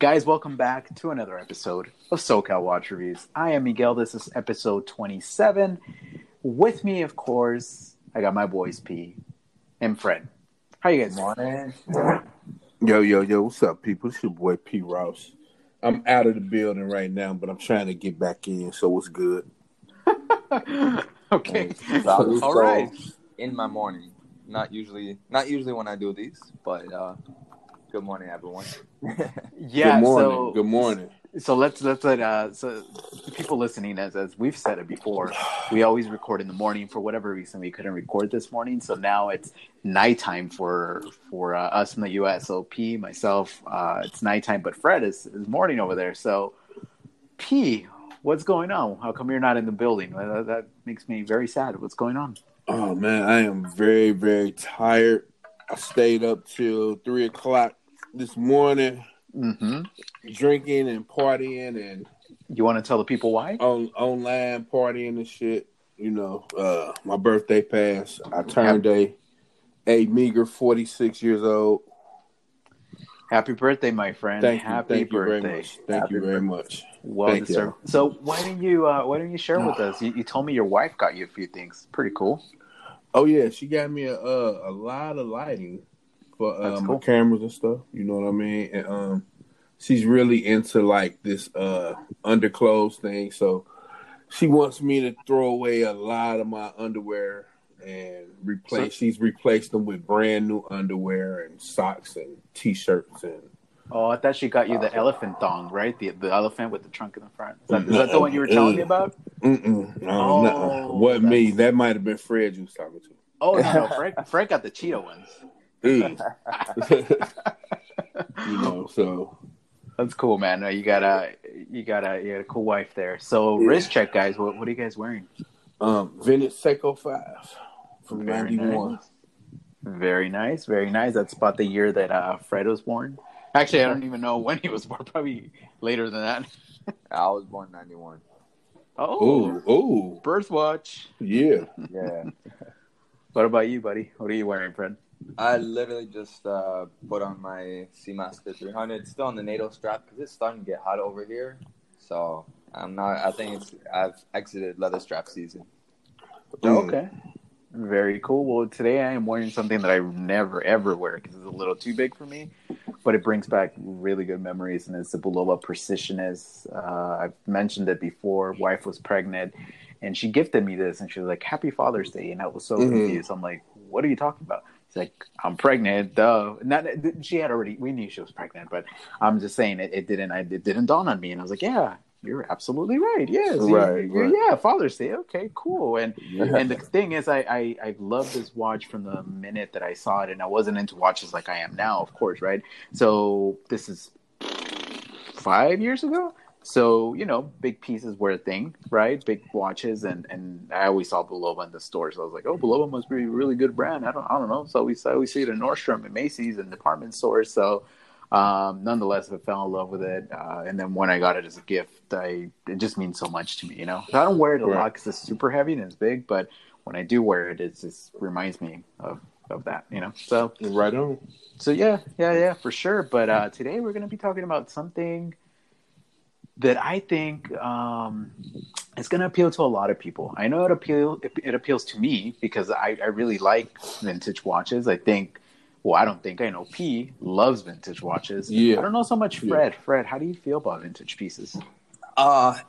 Guys, welcome back to another episode of SoCal Watch Reviews. I am Miguel. This is episode 27. With me, of course, I got my boys P and Fred. How you guys doing? Yo. What's up, people? It's your boy P. Ross. I'm out of the building right now, but I'm trying to get back in, so it's good. Okay. All right. In my morning. Not usually when I do these, but good morning, everyone. Yeah. Good morning. So let's let the people listening, as we've said it before, we always record in the morning. For whatever reason, we couldn't record this morning, so now it's nighttime for us in the U.S. So P, myself, it's nighttime, but Fred is morning over there. So P, what's going on? How come you're not in the building? That makes me very sad. What's going on? Oh man, I am very, very tired. I stayed up till 3:00. This morning, drinking and partying, and you want to tell the people why? Online partying and shit. You know, my birthday passed. I turned a meager 46 years old. Happy birthday, my friend! Thank you very much. Well deserved. So why don't you share with us? You told me your wife got you a few things. Pretty cool. Oh yeah, she got me a lot of lighting. For cool. Cameras and stuff, you know what I mean? And she's really into like this underclothes thing, so she wants me to throw away a lot of my underwear and replace. She's replaced them with brand new underwear and socks and t-shirts and. Oh, I thought she got you the elephant thong, right? The elephant with the trunk in the front. Is that the one you were telling me about? No, that might have been Fred you was talking to. Oh no, Fred got the Cheeto ones. You know, so that's cool, man. No, you got a cool wife there. So wrist check, guys. What are you guys wearing? Vintage Seiko 5 from 91. Very nice. That's about the year that Fred was born. Actually, I don't even know when he was born. Probably later than that. I was born 91. Oh, birth watch. Yeah. What about you, buddy? What are you wearing, Fred? I literally just put on my Seamaster 300. It's still on the NATO strap because it's starting to get hot over here. So I've exited leather strap season. Okay. Very cool. Well, today I am wearing something that I never, ever wear because it's a little too big for me. But it brings back really good memories. And it's the Bulova Precisionist. I've mentioned it before. Wife was pregnant. And she gifted me this. And she was like, Happy Father's Day. And I was so confused. I'm like, what are you talking about? Like, I'm pregnant, duh. We knew she was pregnant, but I'm just saying it didn't dawn on me. And I was like, yeah, you're absolutely right. Yes, right, yeah, Father's Day. Okay, cool. And the thing is, I love this watch from the minute that I saw it, and I wasn't into watches like I am now, of course, right? So this is 5 years ago. So, you know, big pieces were a thing, right? Big watches, and I always saw Bulova in the store. So I was like, oh, Bulova must be a really good brand. I don't know. So we see it in Nordstrom and Macy's and department stores. So nonetheless, I fell in love with it. And then when I got it as a gift, it just means so much to me, you know? So I don't wear it a lot because it's super heavy and it's big. But when I do wear it, it just reminds me of that, you know? So right on. So yeah, for sure. But today we're going to be talking about something that I think it's going to appeal to a lot of people. I know it appeals to me because I really like vintage watches. I know P loves vintage watches. Yeah. I don't know so much Fred. Yeah. Fred, how do you feel about vintage pieces?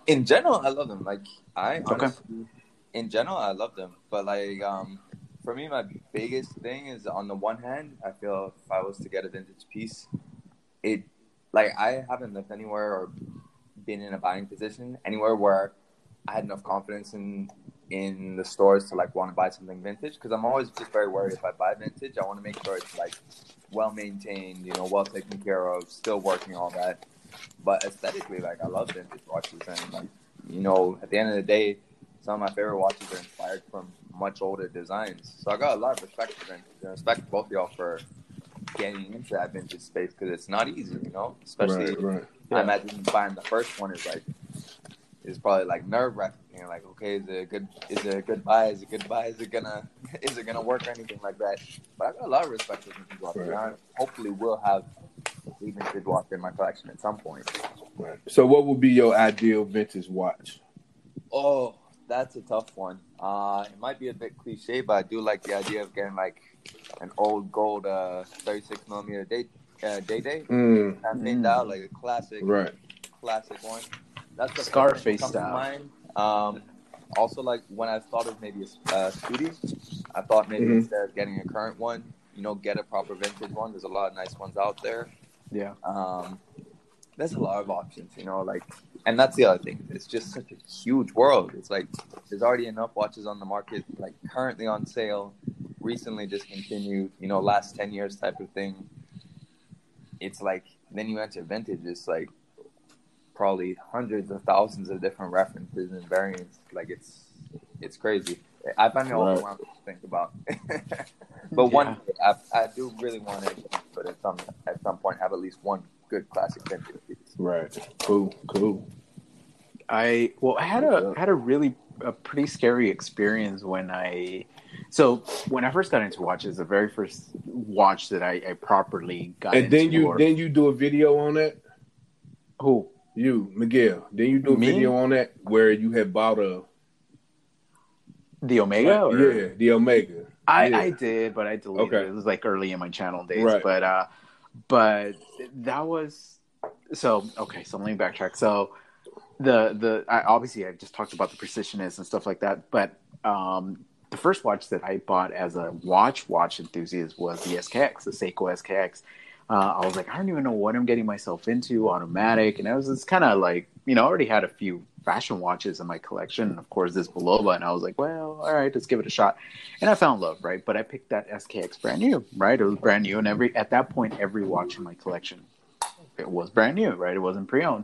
In general, I love them. In general, I love them. But for me, my biggest thing is on the one hand, I feel if I was to get a vintage piece, I haven't lived anywhere or been in a buying position anywhere where I had enough confidence in the stores to want to buy something vintage, because I'm always just very worried if I buy vintage, I want to make sure it's well maintained, you know, well taken care of, still working, all that. But aesthetically, I love vintage watches, and at the end of the day, some of my favorite watches are inspired from much older designs. So I got a lot of respect for them. I respect both of y'all for getting into that vintage space because it's not easy, you know? Especially, right. I imagine buying the first one is probably like nerve-wracking. You're like, okay, is it a good buy? Is it gonna work or anything like that? But I got a lot of respect for vintage watch. Right. And I hopefully will have a vintage watch in my collection at some point. Right. So what would be your ideal vintage watch? Oh, that's a tough one. It might be a bit cliche, but I do like the idea of getting like an old gold 36 millimeter day-date. Dial, like a classic one. That's the Scarface style. Also, like when I thought of maybe a Scooty, I thought maybe instead of getting a current one, you know, get a proper vintage one. There's a lot of nice ones out there. Yeah. There's a lot of options, you know, like, and that's the other thing. It's just such a huge world. It's like there's already enough watches on the market, like currently on sale, recently discontinued, you know, last 10 years type of thing. It's like, then you enter vintage, it's like probably hundreds of thousands of different references and variants. Like it's crazy. I find it overwhelming to think about. But one day, I do really want to, but at some point, have at least one good classic vintage piece. Right. Cool. I had a pretty scary experience when I first got into watches, the very first watch that I properly got into. And then you do a video on it? Who? You, Miguel. Then you do a video on that where you had bought the Omega? Yeah, the Omega. I did, but I deleted it. It was like early in my channel days. Right. But that was... So let me backtrack. So I just talked about the Precisionist and stuff like that. But the first watch that I bought as a watch enthusiast was the SKX, the Seiko SKX. I was like, I don't even know what I'm getting myself into, automatic. And I was just kind of like, you know, I already had a few fashion watches in my collection. And of course, this Bulova. And I was like, well, all right, let's give it a shot. And I found love, right? But I picked that SKX brand new, right? It was brand new. And at that point, every watch in my collection, it was brand new, right? It wasn't pre-owned.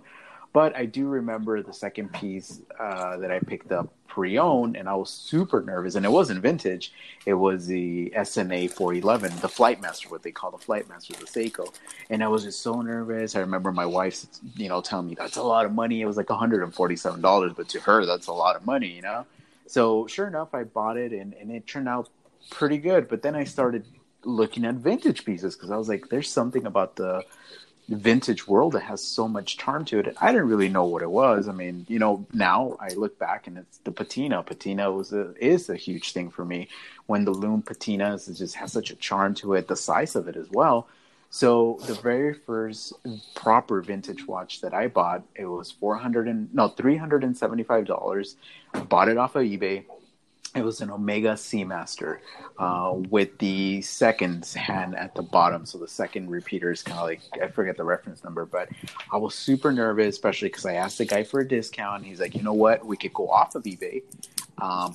But I do remember the second piece that I picked up pre-owned, and I was super nervous. And it wasn't vintage. It was the SNA-411, the Flightmaster, what they call the Flightmaster, the Seiko. And I was just so nervous. I remember my wife, you know, telling me that's a lot of money. It was like $147, but to her, that's a lot of money, you know? So sure enough, I bought it, and it turned out pretty good. But then I started looking at vintage pieces because I was like, there's something about the vintage world that has so much charm to it. And I didn't really know what it was. I mean, you know, now I look back and it's the patina. Patina is a huge thing for me. When the loom patinas, it just has such a charm to it, the size of it as well. So the very first proper vintage watch that I bought, it was $375. I bought it off of eBay. It was an Omega Seamaster with the second hand at the bottom. So the second repeater is kind of like, I forget the reference number, but I was super nervous, especially because I asked the guy for a discount. He's like, you know what? We could go off of eBay,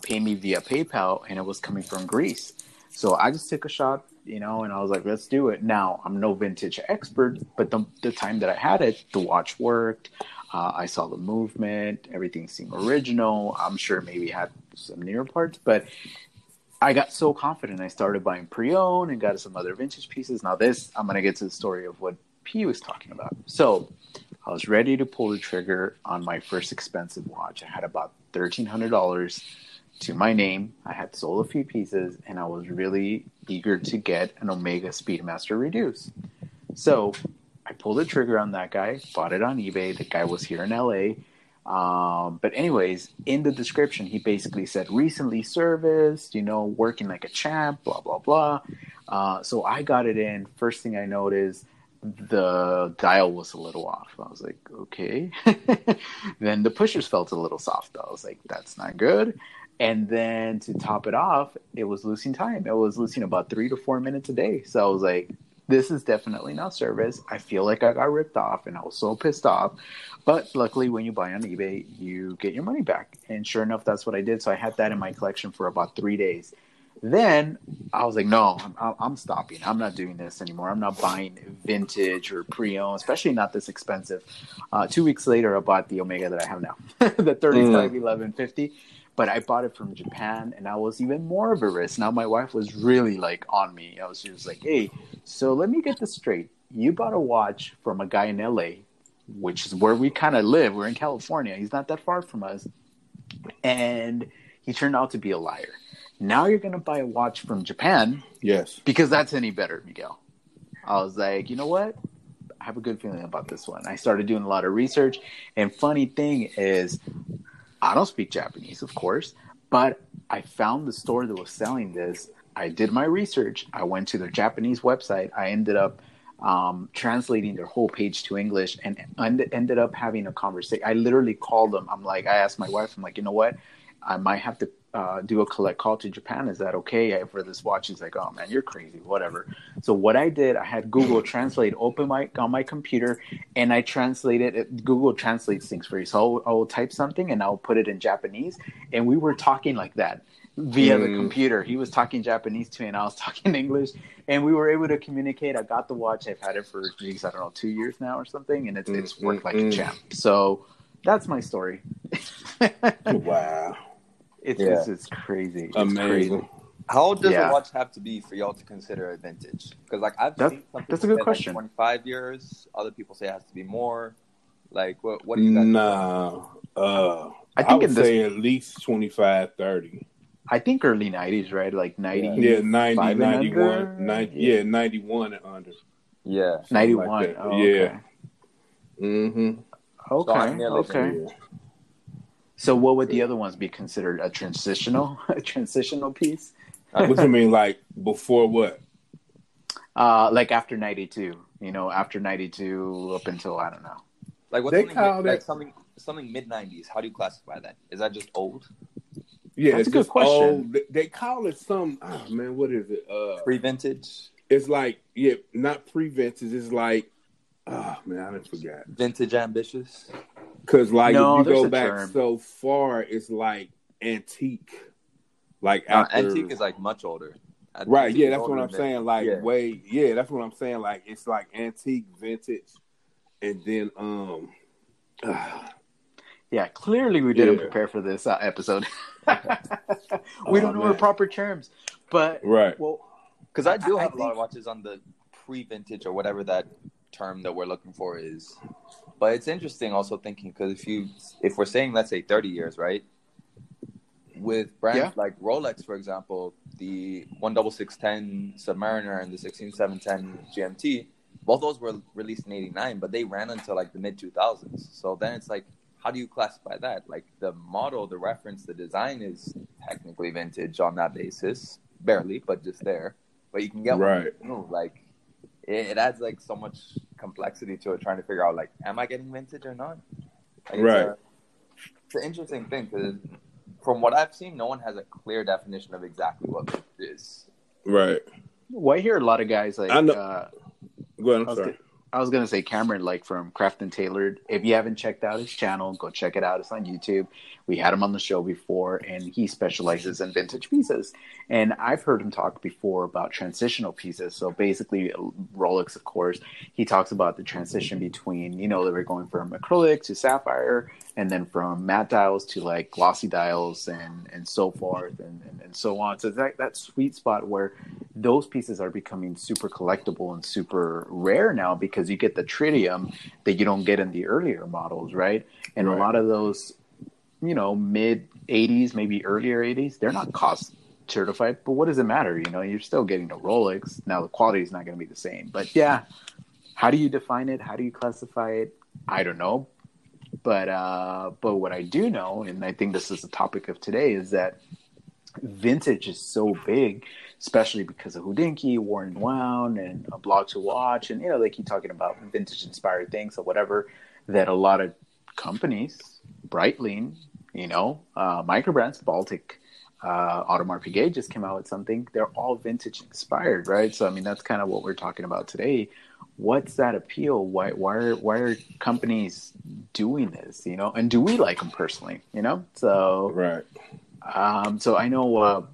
pay me via PayPal. And it was coming from Greece. So I just took a shot, you know, and I was like, let's do it. Now, I'm no vintage expert, but the time that I had it, the watch worked. I saw the movement. Everything seemed original. I'm sure maybe had some newer parts, but I got so confident. I started buying pre-owned and got some other vintage pieces. Now this, I'm going to get to the story of what P was talking about. So I was ready to pull the trigger on my first expensive watch. I had about $1,300 to my name. I had sold a few pieces, and I was really eager to get an Omega Speedmaster Reduce. So I pulled the trigger on that guy, bought it on eBay. The guy was here in LA. But anyways, in the description, he basically said, recently serviced, you know, working like a champ, blah, blah, blah. So I got it in. First thing I noticed, the dial was a little off. I was like, okay. Then the pushers felt a little soft. I was like, that's not good. And then to top it off, it was losing time. It was losing about 3 to 4 minutes a day. So I was like, this is definitely not service. I feel like I got ripped off, and I was so pissed off. But luckily, when you buy on eBay, you get your money back. And sure enough, that's what I did. So I had that in my collection for about 3 days. Then I was like, no, I'm stopping. I'm not doing this anymore. I'm not buying vintage or pre-owned, especially not this expensive. 2 weeks later, I bought the Omega that I have now, the 3511.50. But I bought it from Japan, and I was even more of a risk. Now my wife was really like on me. I was just like, hey, so let me get this straight. You bought a watch from a guy in LA, which is where we kind of live. We're in California. He's not that far from us. And he turned out to be a liar. Now you're going to buy a watch from Japan. Yes. Because that's any better, Miguel. I was like, you know what? I have a good feeling about this one. I started doing a lot of research. And funny thing is, I don't speak Japanese, of course, but I found the store that was selling this. I did my research. I went to their Japanese website. I ended up translating their whole page to English and ended up having a conversation. I literally called them. I'm like, I asked my wife, I'm like, you know what? I might have to do a collect call to Japan. Is that okay for this watch? He's like, oh man, you're crazy, whatever. So what I did, I had Google Translate open on my computer, and I translated it. Google translates things for you. So I'll type something and I'll put it in Japanese. And we were talking like that via the computer. He was talking Japanese to me and I was talking English, and we were able to communicate. I got the watch. I've had it for, geez, I don't know, 2 years now or something. And it's worked like a champ. So that's my story. Wow. It's crazy. It's amazing. Crazy. How old does a watch have to be for y'all to consider a vintage? Because like I've seen something that's a good question. Like 25 years. Other people say it has to be more. Like what do you guys think? I would say at least 25, 30. I think early 90s, right? Like 90. Yeah, 90, 91. 90, yeah, 91 and under. Yeah. 91. Like oh, yeah. Okay. Mm-hmm. Okay. So okay. So what would the other ones be considered? A transitional piece? What do you mean, like before what? Like after 92, after 92 up until, I don't know. Like what's something mid-90s? How do you classify that? Is that just old? Yeah, that's a good question. Old. They call it what is it? Pre-vintage? It's like, yeah, not pre-vintage. It's like, I didn't forget. Vintage ambitious? Because, like, if you go back so far, it's, like, antique. Like antique is, like, much older. Right, yeah, that's what I'm saying. Like, that's what I'm saying. Like, it's, like, antique, vintage, and then, Yeah, clearly we didn't prepare for this episode. We don't know our proper terms. But, well, because I do have a lot of watches on the pre-vintage or whatever that term that we're looking for is. But it's interesting also thinking, because if we're saying, let's say, 30 years, right? With brands like Rolex, for example, the 16610 Submariner and the 16710 GMT, both those were released in 1989, but they ran until like the mid-2000s. So then it's like, how do you classify that? Like the model, the reference, the design is technically vintage on that basis, barely, but just there. But you can get one, like, it adds like so much complexity to it, trying to figure out like, am I getting vintage or not? Like, it's an interesting thing, because from what I've seen, no one has a clear definition of exactly what vintage is. Right. Well, I hear a lot of guys like. Go ahead. I was gonna say Cameron, like from Craft and Tailored. If you haven't checked out his channel, go check it out. It's on YouTube. We had him on the show before, and he specializes in vintage pieces. And I've heard him talk before about transitional pieces. So basically, Rolex, of course, he talks about the transition between, they were going from acrylic to sapphire, and then from matte dials to like glossy dials and so forth and so on. So that sweet spot where those pieces are becoming super collectible and super rare now, because you get the tritium that you don't get in the earlier models, right? And a lot of those, mid 80s, maybe earlier 80s, they're not cost certified, but what does it matter? You're still getting a Rolex. Now the quality is not going to be the same, but how do you define it? How do you classify it? I don't know. But what I do know, and I think this is the topic of today, is that vintage is so big, especially because of Hodinkee, Worn and Wound, and A Blog to Watch, and they keep talking about vintage-inspired things or whatever, that a lot of companies, Breitling, microbrands, Baltic, Audemars Piguet just came out with something. They're all vintage-inspired, right? So, I mean, that's kind of what we're talking about today. What's that appeal? Why are companies doing this? And do we like them personally? So so I know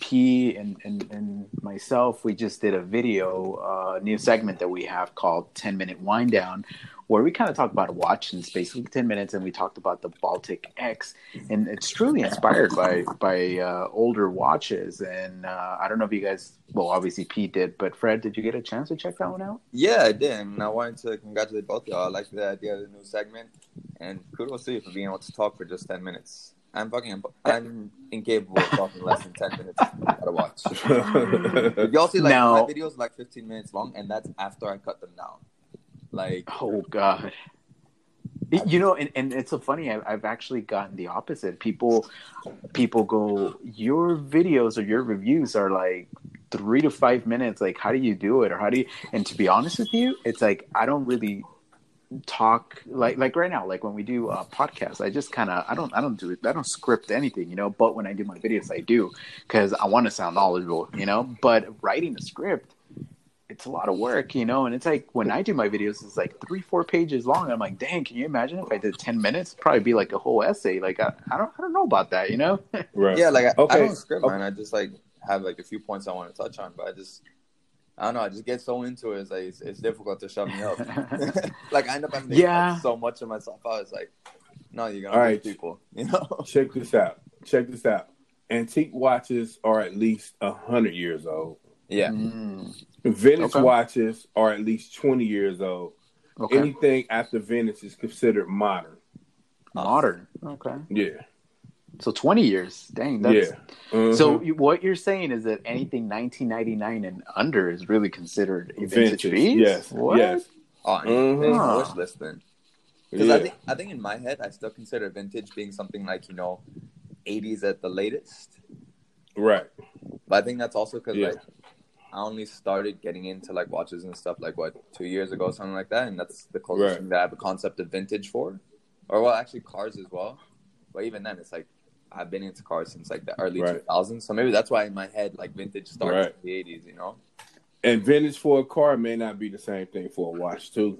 P and myself, we just did a video, new segment that we have called 10-minute wind down, where we kind of talk about a watch in basically 10 minutes, and we talked about the Baltic X, and it's truly inspired by older watches. And I don't know if you guys, well, obviously Pete did, but Fred, did you get a chance to check that one out? Yeah, I did, and I wanted to congratulate both of y'all. I like the idea of the new segment, and kudos to you for being able to talk for just 10 minutes. I'm incapable of talking less than 10 minutes at a watch. You all see, like, no. My videos are like 15 minutes long, and that's after I cut them down. Like, oh god, you know, and it's so funny. I've actually gotten the opposite. People go, your videos or your reviews are like 3 to 5 minutes. Like, how do you do it, or how do you? And to be honest with you, it's like I don't really talk like right now, like when we do podcasts, I just kind of I don't script anything, you know. But when I do my videos, I do, because I want to sound knowledgeable, you know. But writing a script, it's a lot of work, you know. And it's like when I do my videos, it's like 3-4 pages long, and I'm like, dang, can you imagine if I did 10 minutes? It'd probably be like a whole essay. Like I don't know about that, you know. Right. Yeah, like I don't script, man. I just like have like a few points I want to touch on, but I don't know. I just get so into it. It's like it's difficult to shut me up. Like I end up having to like, so much of myself. I was like, no, you're gonna all right, people. You know. Check this out. Antique watches are at least 100 years old. Yeah. Mm. Vintage watches are at least 20 years old. Okay. Anything after vintage is considered modern. Modern? Okay. Yeah. So 20 years. Dang. That's... Yeah. Mm-hmm. So what you're saying is that anything 1999 and under is really considered a vintage piece? Yes. What? Yes. Oh, mm-hmm. It's a wish list then. Because I think in my head, I still consider vintage being something like, you know, 80s at the latest. Right. But I think that's also because, like, I only started getting into like watches and stuff like 2 years ago, something like that, and that's the closest thing that I have a concept of vintage for, or well, actually cars as well. But even then, it's like I've been into cars since like the early 2000s, so maybe that's why in my head like vintage started in the 80s, you know. And vintage for a car may not be the same thing for a watch too.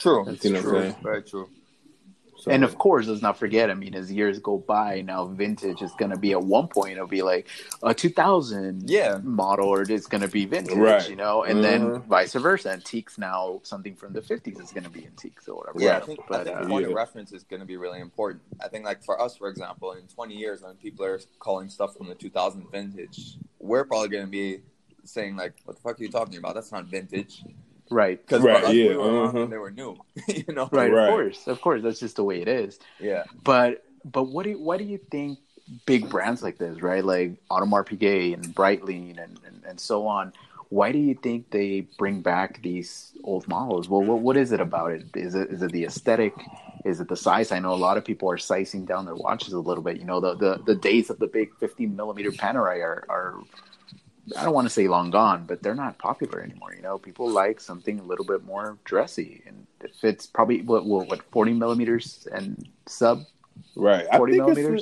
True, that's true. Very true. So, and of course, let's not forget, I mean, as years go by, now vintage is going to be at one point, it'll be like a 2000 model, or it's going to be vintage, you know, and then vice versa. Antiques now, something from the 50s is going to be antiques or whatever. Yeah, I think point of reference is going to be really important. I think, like, for us, for example, in 20 years, when people are calling stuff from the 2000 vintage, we're probably going to be saying, like, what the fuck are you talking about? That's not vintage. Right, because we were they were new, you know. Right, of course, that's just the way it is. Yeah, but why do you think big brands like this, right, like Audemars Piguet and Breitling and so on? Why do you think they bring back these old models? Well, what is it about it? Is it the aesthetic? Is it the size? I know a lot of people are sizing down their watches a little bit. You know, the days of the big 50mm Panerai are I don't want to say long gone, but they're not popular anymore. You know, people like something a little bit more dressy, and it fits probably what 40mm and sub 40mm.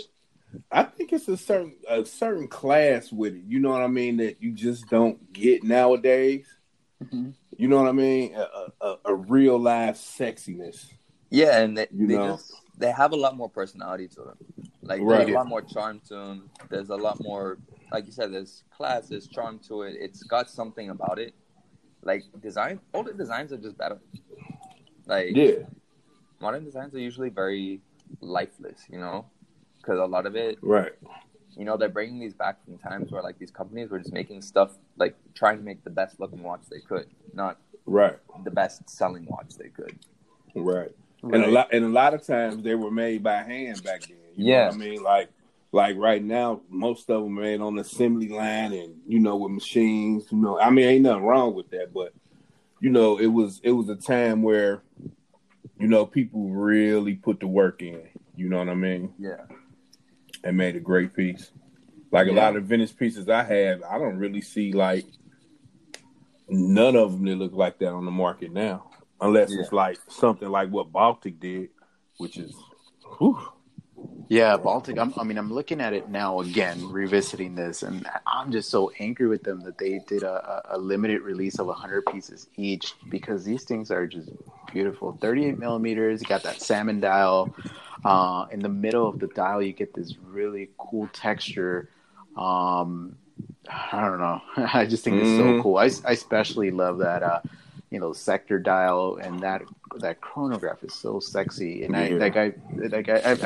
I think it's a certain class with it. You know what I mean? That you just don't get nowadays. Mm-hmm. You know what I mean? A real live sexiness. Yeah, and they have a lot more personality to them. Like there's a lot more charm to them. There's a lot more. Like you said, there's class, there's charm to it. It's got something about it. Like design, older designs are just better. Like modern designs are usually very lifeless, you know, because a lot of it, you know, they're bringing these back from times where like these companies were just making stuff like trying to make the best looking watch they could, not the best selling watch they could. Right. And a lot of times they were made by hand back then. You know what I mean? Like right now, most of them are made on the assembly line and, you know, with machines, you know, I mean, ain't nothing wrong with that, but, you know, it was a time where, you know, people really put the work in, you know what I mean? Yeah. And made a great piece. Like a lot of vintage pieces I have, I don't really see like none of them that look like that on the market now, unless it's like something like what Baltic did, which is, yeah, Baltic. I'm looking at it now again, revisiting this, and I'm just so angry with them that they did a limited release of 100 pieces each, because these things are just beautiful. 38mm, you got that salmon dial. In the middle of the dial, you get this really cool texture. I don't know. I just think it's so cool. I especially love that, you know, sector dial and that that chronograph is so sexy, and I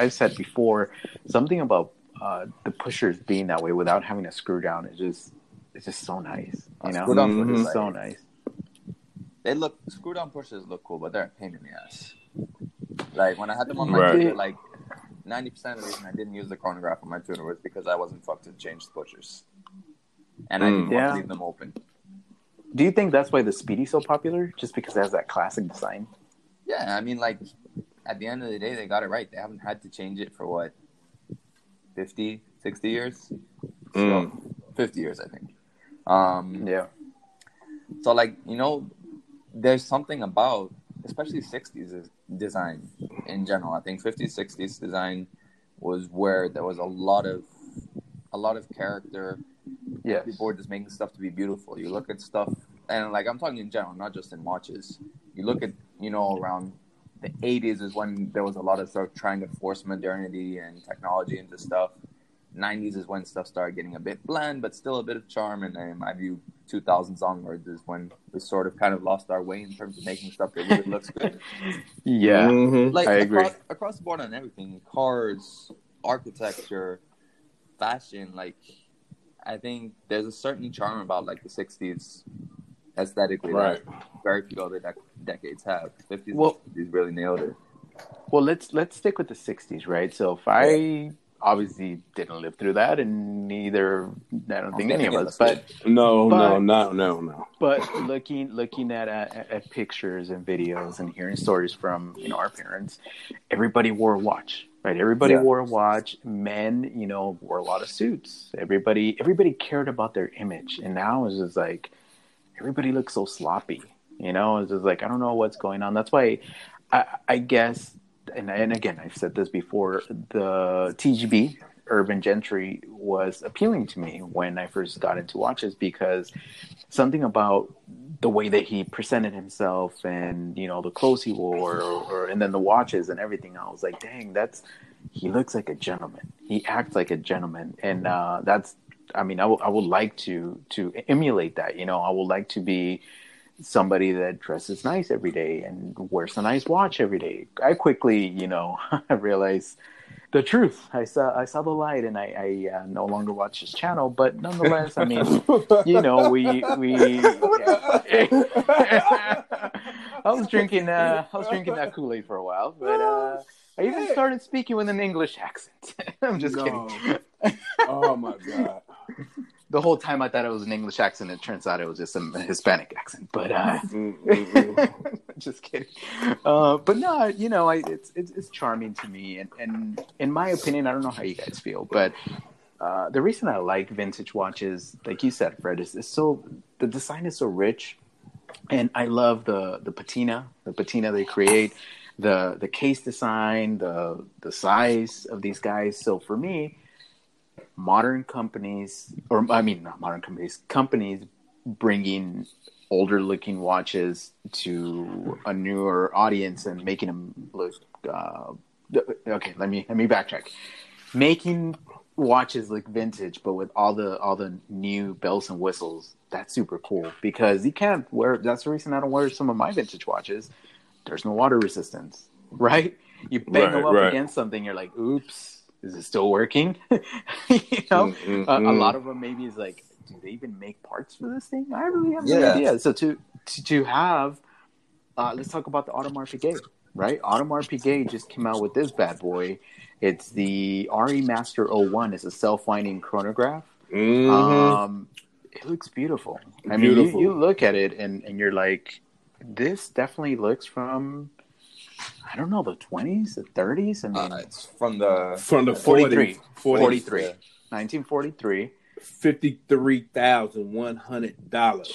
said before, something about the pushers being that way without having to screw down is just so nice. You know, it's so nice. They look screwed on pushers look cool, but they're a pain in the ass. Like when I had them on my tuner, like 90% of the reason I didn't use the chronograph on my tuner was because I wasn't fucked to change the pushers, and I didn't want to leave them open. Do you think that's why the Speedy's so popular? Just because it has that classic design? Yeah, I mean, like, at the end of the day, they got it right. They haven't had to change it for, what, 50, 60 years? So, 50 years, I think. Yeah. So, like, you know, there's something about, especially 60s design in general. I think 50s, 60s design was where there was a lot of character. Yeah, people are just making stuff to be beautiful. You look at stuff, and like I'm talking in general, not just in watches. You look at, you know, around the 80s is when there was a lot of stuff trying to force modernity and technology into stuff. 90s is when stuff started getting a bit bland, but still a bit of charm. And in my view, 2000s onwards is when we sort of kind of lost our way in terms of making stuff that really looks good. Yeah, like I agree. Across the board on everything, cars, architecture, fashion, like. I think there's a certain charm about, like, the 60s aesthetically that very few other decades have. 50s and 60s really nailed it. Well, let's stick with the 60s, right? So if I obviously didn't live through that, and neither, I don't think any of us. No. But looking at pictures and videos and hearing stories from, you know, our parents, everybody wore a watch. Right, everybody wore a watch. Men, you know, wore a lot of suits. Everybody cared about their image. And now it's just like everybody looks so sloppy. You know, it's just like I don't know what's going on. That's why I guess, and again, I've said this before, the TGB Urban Gentry was appealing to me when I first got into watches, because something about the way that he presented himself and, you know, the clothes he wore and then the watches and everything. I was like, dang, he looks like a gentleman. He acts like a gentleman. And I would like to emulate that. You know, I would like to be somebody that dresses nice every day and wears a nice watch every day. I quickly, you know, realized the truth. I saw the light, and I no longer watch his channel. But nonetheless, I mean, you know, I was drinking that Kool-Aid for a while, but I even started speaking with an English accent. I'm just kidding. Oh my god! The whole time I thought it was an English accent. It turns out it was just some Hispanic accent. But just kidding. But no, you know, it's charming to me. And in my opinion, I don't know how you guys feel, but the reason I like vintage watches, like you said, Fred, is so the design is so rich, and I love the patina they create, the case design, the size of these guys. So for me, companies bringing older looking watches to a newer audience and making them look okay, let me backtrack. Making watches look vintage but with all the new bells and whistles, that's super cool, because you can't wear, that's the reason I don't wear some of my vintage watches. There's no water resistance, right? You bang them up against something, you're like, oops, is it still working? You know, a lot of them maybe is like, do they even make parts for this thing? I really have no idea. So to have, let's talk about the Audemars Piguet, right? Audemars Piguet just came out with this bad boy. It's the RE Master 01. It's a self-winding chronograph. It looks beautiful. I mean, you look at it and you're like, this definitely looks from, I don't know, the 20s, the 30s. I mean, it's from the 43, 1943, $53,100.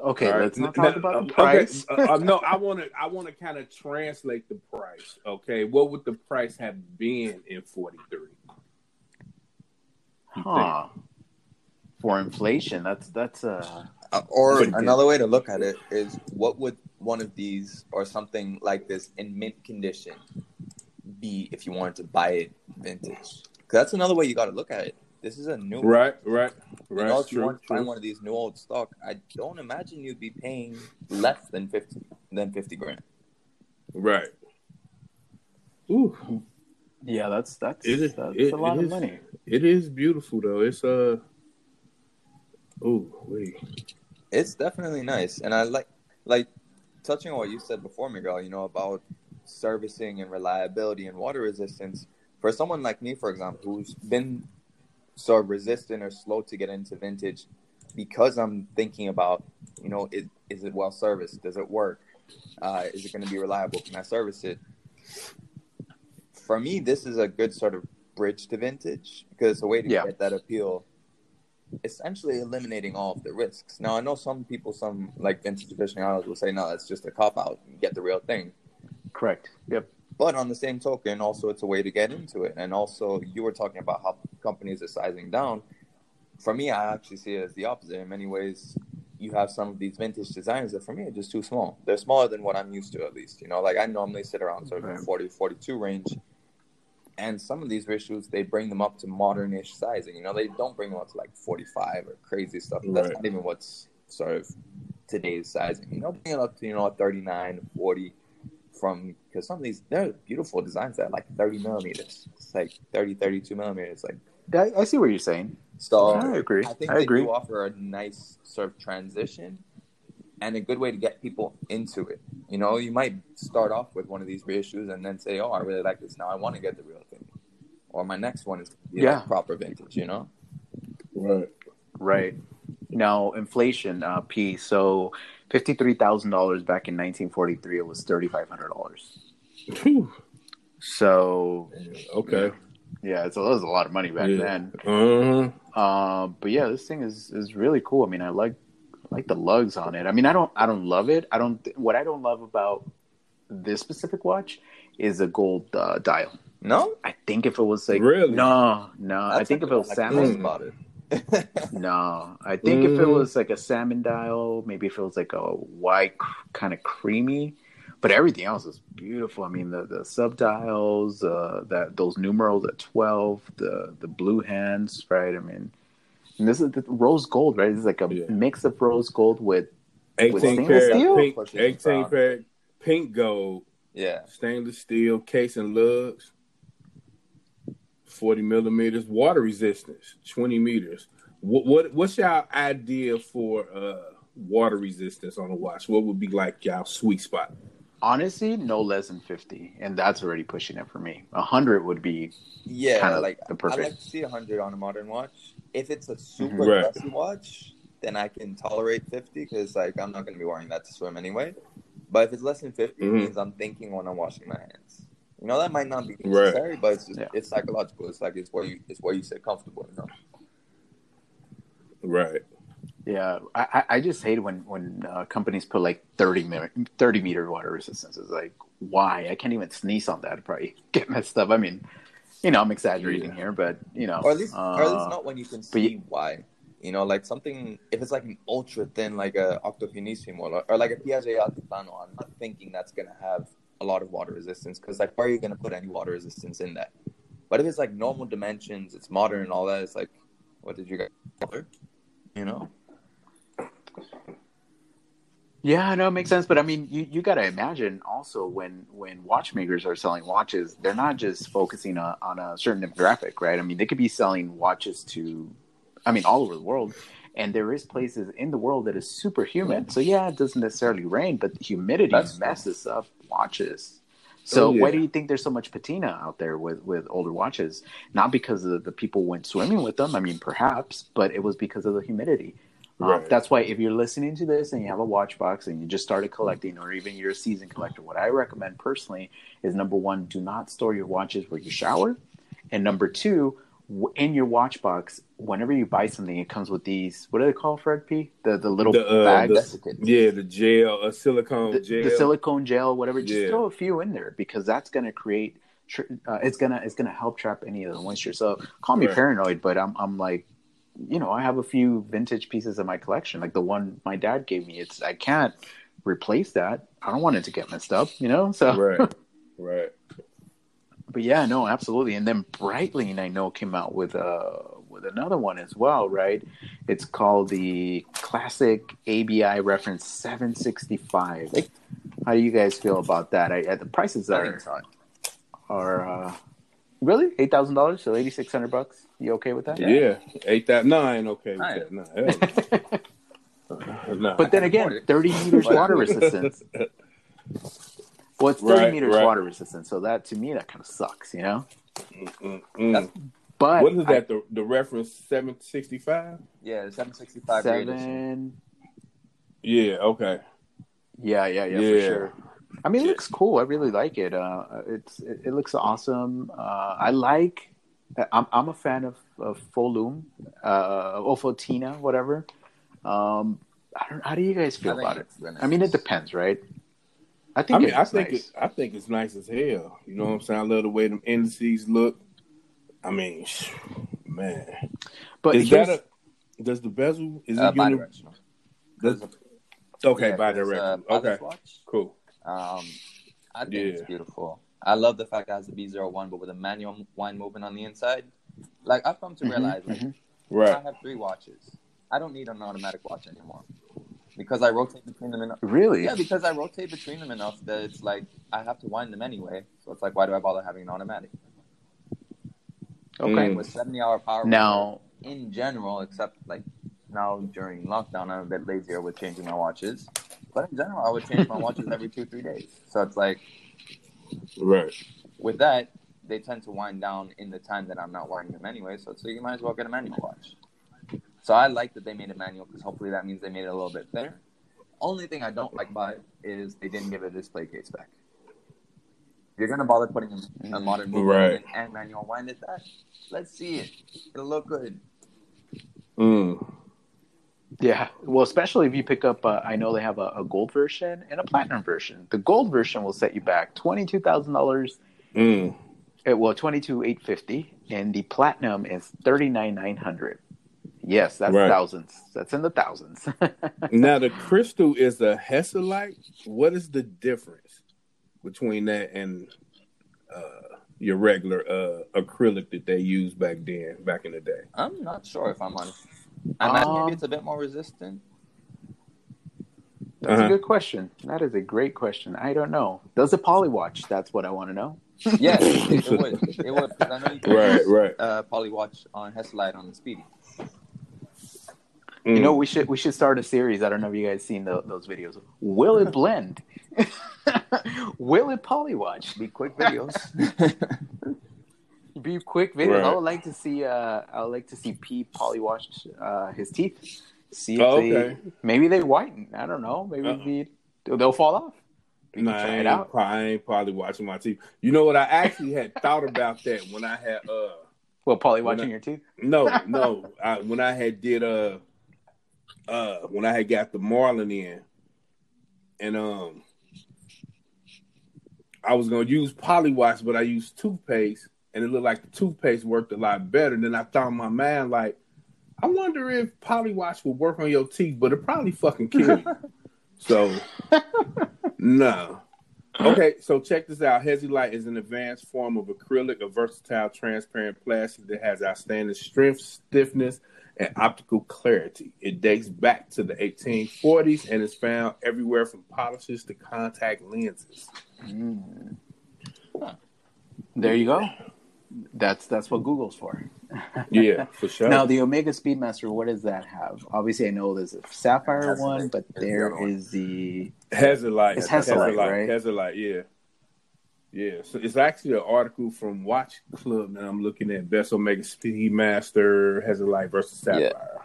Okay, let's not talk about the price. Okay. No, I want to kind of translate the price. Okay, what would the price have been in 43? For inflation, that's or another way to look at it is, what would one of these or something like this in mint condition be if you wanted to buy it vintage? Because that's another way you got to look at it. This is a new one. And if you want to find one of these new old stock, I don't imagine you'd be paying less than 50 grand. Right. Ooh. Yeah, that's a lot of money. It is beautiful though. It's it's definitely nice. And I like touching on what you said before, Miguel, you know, about servicing and reliability and water resistance. For someone like me, for example, who's been so resistant or slow to get into vintage because I'm thinking about, you know, is it well serviced? Does it work? Is it going to be reliable? Can I service it? For me, this is a good sort of bridge to vintage because it's a way to get that appeal, essentially eliminating all of the risks. Now, I know some people, some like vintage aficionados will say, no, that's just a cop-out. You get the real thing. Correct. Yep. But on the same token, also, it's a way to get into it. And also, you were talking about how companies are sizing down. For me, I actually see it as the opposite. In many ways, you have some of these vintage designs that, for me, are just too small. They're smaller than what I'm used to, at least. You know, like, I normally sit around sort of 40, 42 range. And some of these ratios, they bring them up to modern-ish sizing. You know, they don't bring them up to, like, 45 or crazy stuff. Right. That's not even what's sort of today's sizing. You know, bring it up to, you know, 39, 40. Because some of these, they're beautiful designs that are like 30 millimeters. It's like 30, 32 millimeters. Like I see what you're saying. So yeah, I agree. I think they do offer a nice sort of transition and a good way to get people into it. You know, you might start off with one of these reissues and then say, oh, I really like this. Now I want to get the real thing. Or my next one is like proper vintage, you know? Right. Right. Now, inflation, P. So $53,000 back in 1943, it was $3,500. So, okay. Yeah, so that was a lot of money back then. But yeah, this thing is really cool. I mean, I like the lugs on it. I mean, I don't love it. What I don't love about this specific watch is a gold dial. No? I think if it was like... Really? No. I think if it was Samsung... about it. No, I think if it was like a salmon dial, maybe if it was like a white kind of creamy, but everything else is beautiful. I mean, the sub dials, those numerals at 12, the blue hands, right? I mean, and this is the rose gold, right? It's like a mix of rose gold with stainless steel, 18-karat pink gold, stainless steel case and lugs. 40 millimeters, water resistance, 20 meters. What's your idea for water resistance on a watch? What would be like your sweet spot? Honestly, no less than 50, and that's already pushing it for me. 100 would be kind of like the perfect. I like to see 100 on a modern watch. If it's a super classy watch, then I can tolerate 50 because like I'm not going to be wearing that to swim anyway. But if it's less than 50, it means I'm thinking when I'm washing my hands. You know, that might not be necessary, but it's just, it's psychological. It's like it's where you sit comfortable, you know? Right. Yeah, I just hate when companies put like 30 meter water resistance. It's like, why? I can't even sneeze on that. I'd probably get messed up. I mean, you know, I'm exaggerating here, but you know, or at least not when you can see why. You know, like something if it's like an ultra thin, like a Octofinissimo or like a Piaget Altitano. I'm not thinking that's gonna have a lot of water resistance because like where are you going to put any water resistance in that? But if it's like normal dimensions, it's modern and all that, it's like what did you guys order? You know? Yeah, no, it makes sense. But I mean you got to imagine also when watchmakers are selling watches, they're not just focusing on a certain demographic, right? I mean they could be selling watches to all over the world. And there is places in the world that is super humid. So, yeah, it doesn't necessarily rain, but the humidity messes up watches. So why do you think there's so much patina out there with older watches? Not because of the people went swimming with them. I mean, perhaps, but it was because of the humidity. Right. That's why if you're listening to this and you have a watch box and you just started collecting or even you're a seasoned collector, what I recommend personally is, number one, do not store your watches where you shower. And number two, in your watch box, whenever you buy something, it comes with these. What are they called, Fred P? The little bags. The gel, silicone gel. The silicone gel, whatever. Just throw a few in there because that's going to create. It's gonna help trap any of the moisture. So call me paranoid, but I'm like, you know, I have a few vintage pieces in my collection, like the one my dad gave me. I can't replace that. I don't want it to get messed up, you know. So right. But yeah, no, absolutely. And then Breitling, I know, came out with another one as well, right? It's called the Classic ABI Reference 765. How do you guys feel about that? The prices are really $8,000, so $8,600. You okay with that? Yeah, 8,000. No, I ain't okay with that. No. But then again, 30 meters water resistance. Well, it's 30 meters water resistance, so that to me that kind of sucks, you know. But what is that? The reference 765. Yeah, 765. Yeah. Okay. Yeah, for sure. I mean, it looks cool. I really like it. It looks awesome. I'm a fan of full loom, Ofotina, whatever. How do you guys feel about it? Nice. I mean, it depends, right? I think it's nice as hell. You know what I'm saying? I love the way them indices look. I mean, man. But does the bezel is it unidirectional? Bidirectional. Okay, cool. I think it's beautiful. I love the fact that it has the B01, but with a manual wind movement on the inside. Like, I've come to realize, I have 3 watches. I don't need an automatic watch anymore because I rotate between them enough. Really? Yeah, because I rotate between them enough that it's like I have to wind them anyway. So it's like, why do I bother having an automatic? Okay. With 70-hour power now, in general, except like now during lockdown, I'm a bit lazier with changing my watches. But in general, I would change my watches every 2-3 days. So it's like, right. With that, they tend to wind down in the time that I'm not winding them anyway. So you might as well get a manual watch. So I like that they made a manual because hopefully that means they made it a little bit thinner. Only thing I don't like about it is they didn't give a display case back. If you're going to bother putting a modern movement and manual wind at that, let's see it. It'll look good. Yeah, well, especially if you pick up, I know they have a gold version and a platinum version. The gold version will set you back $22,000. Well, $22,850, and the platinum is $39,900. Yes, that's thousands. That's in the thousands. Now, the crystal is a Hesalite. What is the difference between that and your regular acrylic that they used back in the day? I'm not sure if I'm honest. And maybe it's a bit more resistant. That's a good question. That is a great question. I don't know. Does it polywatch? That's what I want to know. Yes, it would. It would. I know you can use polywatch on Hesalite on the Speedy. You know, we should start a series. I don't know if you guys seen those videos. Will it blend? Will it polywatch? Be quick videos. Be quick video. Right. I would like to see. I would like to see P polywashed his teeth. See if maybe they whiten. I don't know. Maybe they'll fall off. No, I ain't polywashing my teeth. You know what? I actually had thought about that when I had polywashing your teeth. No. When I had got the Marlin in, and I was gonna use polywash, but I used toothpaste. And it looked like the toothpaste worked a lot better. And then I thought in my mind, like, I wonder if Polywatch will work on your teeth, but it probably fucking kill you. So, no. Okay, so check this out. Hesalite is an advanced form of acrylic, a versatile, transparent plastic that has outstanding strength, stiffness, and optical clarity. It dates back to the 1840s and is found everywhere from polishes to contact lenses. There you go. That's what Google's for. Yeah, for sure. Now, the Omega Speedmaster, what does that have? Obviously, I know there's a sapphire one, but there is the Hesalite. It's Hesalite, right? Hesalite, yeah. So it's actually an article from Watch Club that I'm looking at. Best Omega Speedmaster Hesalite versus sapphire. Yeah.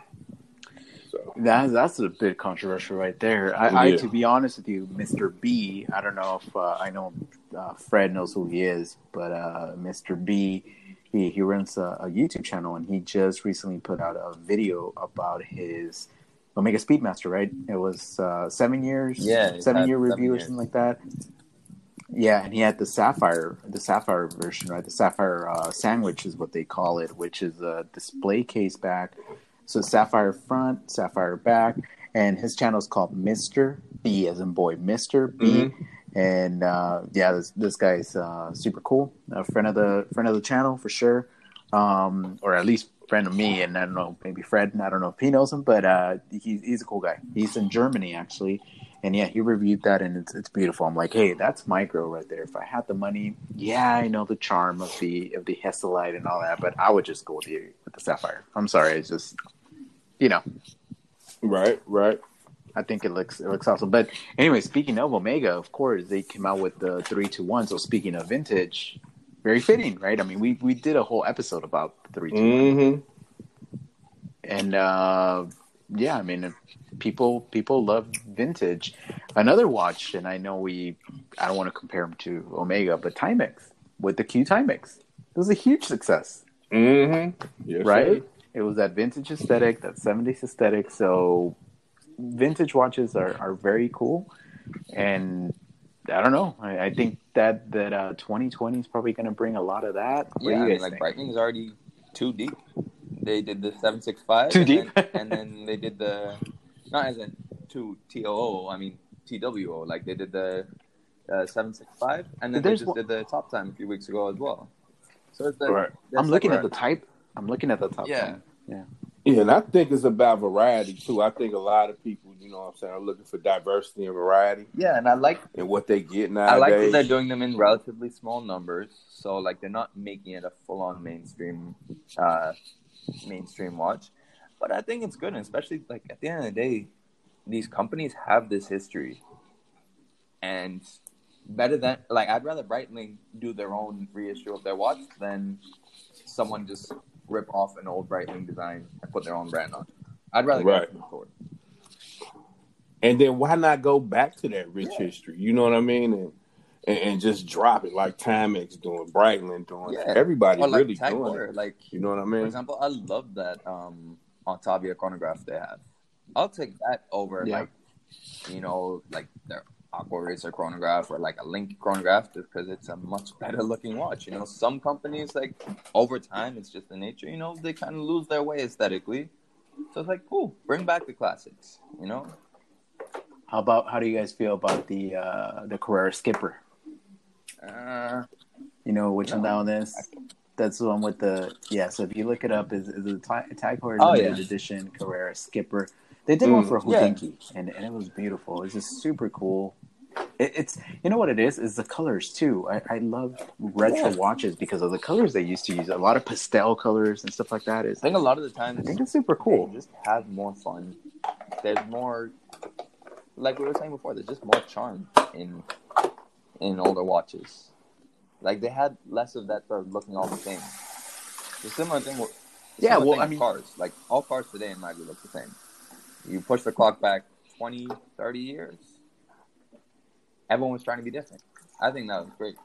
So that's a bit controversial right there. To be honest with you, Mr. B, I don't know if I know Fred knows who he is, but Mr. B, he runs a YouTube channel, and he just recently put out a video about his Omega Speedmaster, right? It was 7 years, seven-year review or something like that. Yeah, and he had the sapphire version, right? The sapphire sandwich is what they call it, which is a display case back. So sapphire front, sapphire back, and his channel is called Mr. B, as in boy, Mr. B. Mm-hmm. And this guy's super cool. A friend of the channel for sure, or at least friend of me. And I don't know, maybe Fred. I don't know if he knows him, but he's a cool guy. He's in Germany actually, And yeah, he reviewed that, and it's beautiful. I'm like, hey, that's micro right there. If I had the money, yeah, I know the charm of the Hesalite and all that, but I would just go with the sapphire. I'm sorry, it's just, you know, right. I think it looks awesome. But anyway, speaking of Omega, of course, they came out with the 321. So speaking of vintage, very fitting, right? I mean, we did a whole episode about the 321, and yeah, I mean, people love vintage. Another watch, and I know I don't want to compare them to Omega, but Timex with the Q Timex, it was a huge success. Yes, right? Sir. It was that vintage aesthetic, that 70s aesthetic. So vintage watches are very cool, and I don't know. I think that 2020 is probably going to bring a lot of that. Yeah, I mean, like Breitling is already too deep. They did the 765. Too deep, and then they did the not as in two TOO. I mean TWO. Like they did the 765, and then they just did the top time a few weeks ago as well. So it's like, I'm looking at the type. I'm looking at the top. Yeah, time. Yeah. Yeah, and I think it's about variety, too. I think a lot of people, you know what I'm saying, are looking for diversity and variety. Yeah, and and what they get nowadays. I like that they're doing them in relatively small numbers. So, like, they're not making it a full-on mainstream watch. But I think it's good, and especially, like, at the end of the day, these companies have this history. And better than... Like, I'd rather Breitling do their own reissue of their watch than someone just... rip off an old Breitling design and put their own brand on. I'd rather go from the forward. And then why not go back to that rich history? You know what I mean? And just drop it like Timex doing, Breitling doing, everybody or like really Tag doing Heuer, like, you know what I mean? For example, I love that Octavia chronograph they have. I'll take that over like, you know, like their Aquaracer chronograph or like a Link chronograph, just because it's a much better looking watch. You know, some companies, like, over time, it's just the nature, you know, they kind of lose their way aesthetically. So it's like, cool, bring back the classics, you know? How do you guys feel about the Carrera Skipper? You know which one that one is? That's the one with the, so if you look it up, is the Tag Heuer limited edition Carrera Skipper. They did one for Hodinkee, and it was beautiful. It's just super cool. It's you know what it is? It's the colors, too. I love retro watches because of the colors they used to use. A lot of pastel colors and stuff like that. I think a lot of the time... I think it's super cool. Just have more fun. There's more... Like we were saying before, there's just more charm in older watches. Like, they had less of that sort of looking all the same. The similar thing with cars. Like, all cars today, in my view, look the same. You push the clock back 20, 30 years. Everyone was trying to be different. I think that was great.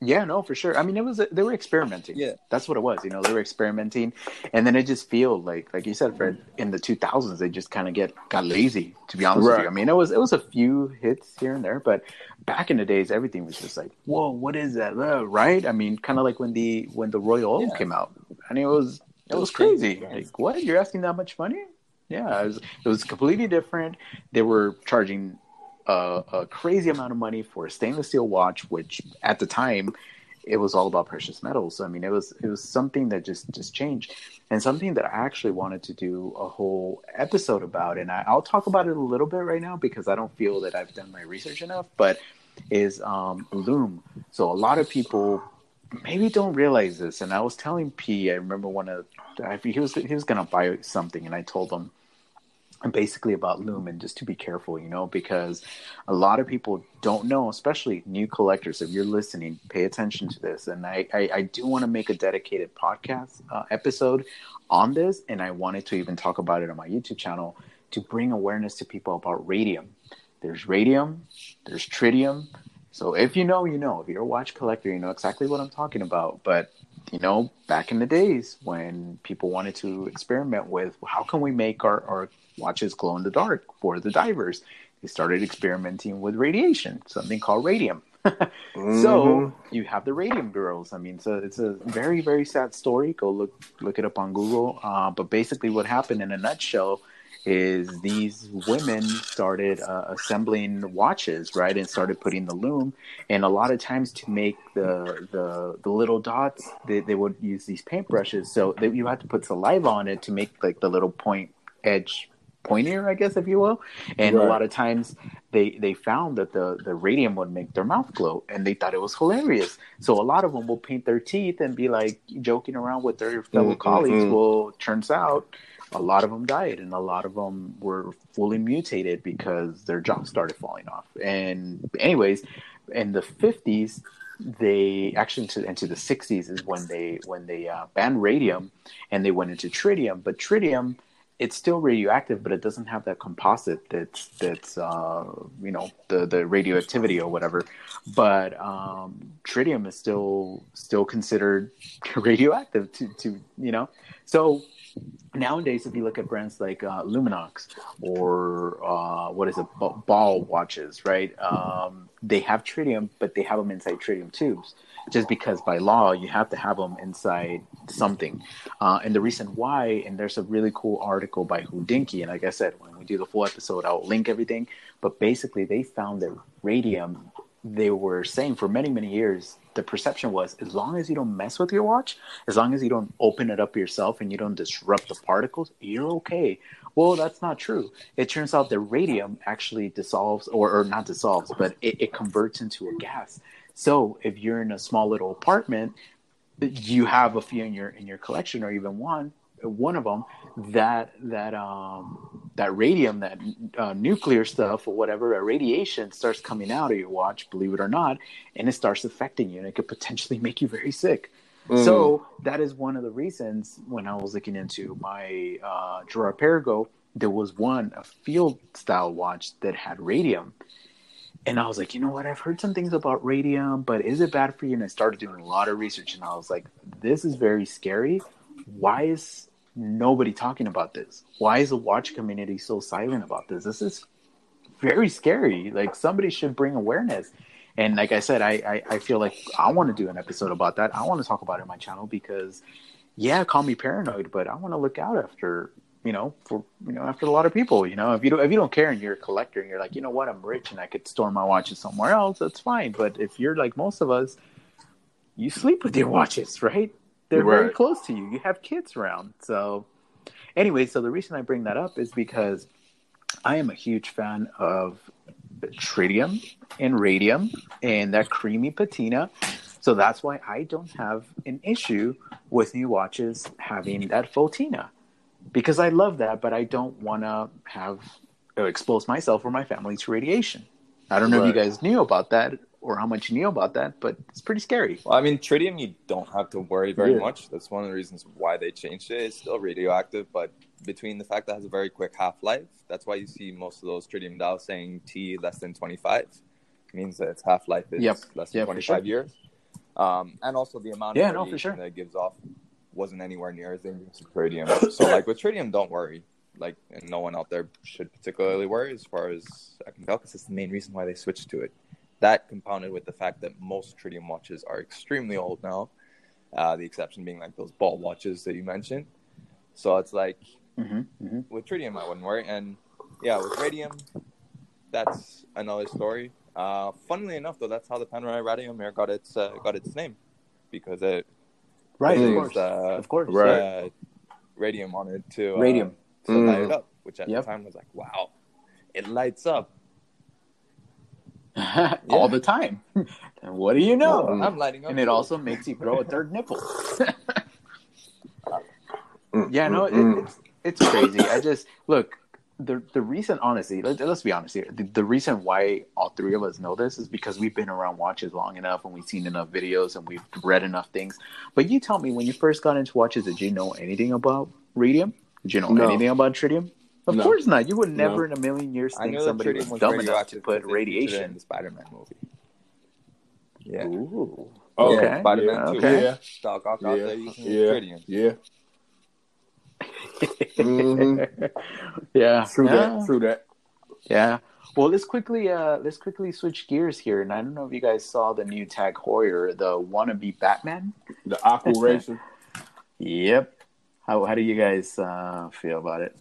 Yeah, no, for sure. I mean, they were experimenting. Yeah. That's what it was. You know, they were experimenting. And then it just felt like you said, Fred, in the 2000s, they just kind of got lazy, to be honest with you. I mean, it was a few hits here and there, but back in the days, everything was just like, whoa, what is that? Right? I mean, kind of like when the Royal Oak came out. I mean, it was crazy. Like, what? You're asking that much money? Yeah, it was completely different. They were charging a crazy amount of money for a stainless steel watch, which at the time it was all about precious metals. I mean, it was something that just changed, and something that I actually wanted to do a whole episode about. And I'll talk about it a little bit right now because I don't feel that I've done my research enough. But is Lume. So a lot of people maybe don't realize this, and I was telling P. I remember he was gonna buy something, and I told him basically about Lume and just to be careful, you know, because a lot of people don't know, especially new collectors. If you're listening, pay attention to this, and I do want to make a dedicated podcast episode on this, and I wanted to even talk about it on my YouTube channel to bring awareness to people about radium. There's radium, there's tritium. So if you know, you know. If you're a watch collector, you know exactly what I'm talking about. But, you know, back in the days when people wanted to experiment with how can we make our watches glow in the dark for the divers, they started experimenting with radiation, something called radium. So you have the radium girls. I mean, so it's a very, very sad story. Go look it up on Google. But basically what happened in a nutshell is these women started assembling watches, right, and started putting the Lume. And a lot of times to make the little dots, they would use these paintbrushes. So you had to put saliva on it to make like the little point edge pointier, I guess, if you will. And a lot of times they found that the radium would make their mouth glow, and they thought it was hilarious. So a lot of them will paint their teeth and be like joking around with their fellow colleagues. Well, turns out a lot of them died, and a lot of them were fully mutated because their jaw started falling off. And anyways, in the 50s, they actually into the 60s is when they banned radium and they went into tritium. But tritium, it's still radioactive, but it doesn't have that composite that's you know, the radioactivity or whatever. But tritium is still considered radioactive to you know. So nowadays, if you look at brands like Luminox or Ball watches, right? They have tritium, but they have them inside tritium tubes, just because by law you have to have them inside something. And the reason why, and there's a really cool article by Hodinkee, and like I said, when we do the full episode, I'll link everything. But basically, they found that radium, they were saying for many, many years, the perception was, as long as you don't mess with your watch, as long as you don't open it up yourself and you don't disrupt the particles, you're okay. Well, that's not true. It turns out that radium actually dissolves, or not dissolves, but it converts into a gas. So if you're in a small little apartment, you have a few in your collection, or even one of them, that radium, that nuclear stuff or whatever, radiation starts coming out of your watch, believe it or not, and it starts affecting you, and it could potentially make you very sick. So that is one of the reasons when I was looking into my Gerard Perregaux, there was a field style watch that had radium. And I was like, you know what? I've heard some things about radium, but is it bad for you? And I started doing a lot of research, and I was like, this is very scary. Why is nobody talking about this? Why is the watch community so silent about this? This is very scary. Like, somebody should bring awareness. And like I said, I feel like I want to do an episode about that. I want to talk about it on my channel because, yeah, call me paranoid, but I want to look out after, you know, after a lot of people. You know, if you don't care and you're a collector and you're like, you know what, I'm rich and I could store my watches somewhere else, that's fine. But if you're like most of us, you sleep with your watches, right? They're very close to you. You have kids around. So anyway, so the reason I bring that up is because I am a huge fan of tritium and radium and that creamy patina. So that's why I don't have an issue with new watches having that patina, because I love that, but I don't want to expose myself or my family to radiation. I don't know if you guys knew about that, or how much you knew about that, but it's pretty scary. Well, I mean, tritium, you don't have to worry very much. That's one of the reasons why they changed it. It's still radioactive, but between the fact that it has a very quick half-life, that's why you see most of those tritium dials saying T less than 25. It means that its half-life is less than 25 years. And also the amount of radiation that it gives off wasn't anywhere near as dangerous as tritium. So, like, with tritium, don't worry. Like, and no one out there should particularly worry, as far as I can tell, because it's the main reason why they switched to it. That compounded with the fact that most tritium watches are extremely old now, the exception being like those Ball watches that you mentioned. So it's like, with tritium, I wouldn't worry. And yeah, with radium, that's another story. Funnily enough, though, that's how the Panerai Radium Air got its name, because it used radium on it to light it up, which at the time was like, wow, it lights up. All the time. And what do you know? Well, I'm lighting up. And it also makes you grow a third nipple. Yeah, no, it's crazy. I just look, the reason, honestly, let's be honest here. The reason why all three of us know this is because we've been around watches long enough, and we've seen enough videos, and we've read enough things. But you tell me, when you first got into watches, did you know anything about radium? Did you know anything about tritium? Of course not. You would never in a million years think somebody was dumb enough to put radiation in the Spider-Man movie. Yeah. Ooh. Oh, okay. Yeah, Spider-Man 2. Okay. Yeah. Doc Ock out there using tritium. Yeah. Yeah. True that. Yeah. Well, let's quickly switch gears here, and I don't know if you guys saw the new Tag Heuer, the wannabe Batman, the Aquaracer. Yep. How do you guys feel about it?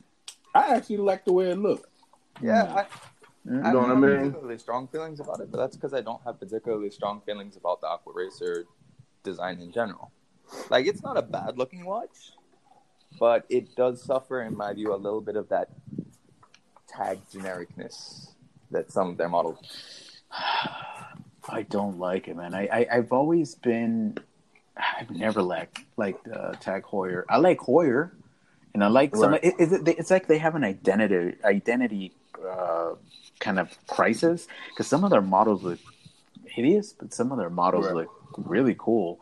I actually like the way it looks. Yeah, I don't have particularly strong feelings about it, but that's because I don't have particularly strong feelings about the Aquaracer design in general. Like, it's not a bad-looking watch, but it does suffer, in my view, a little bit of that tag genericness that some of their models. I don't like it, man. I've never liked Tag Heuer. I like Heuer, and I like some. Right. It's like they have an identity kind of crisis, because some of their models look hideous, but some of their models right. look really cool.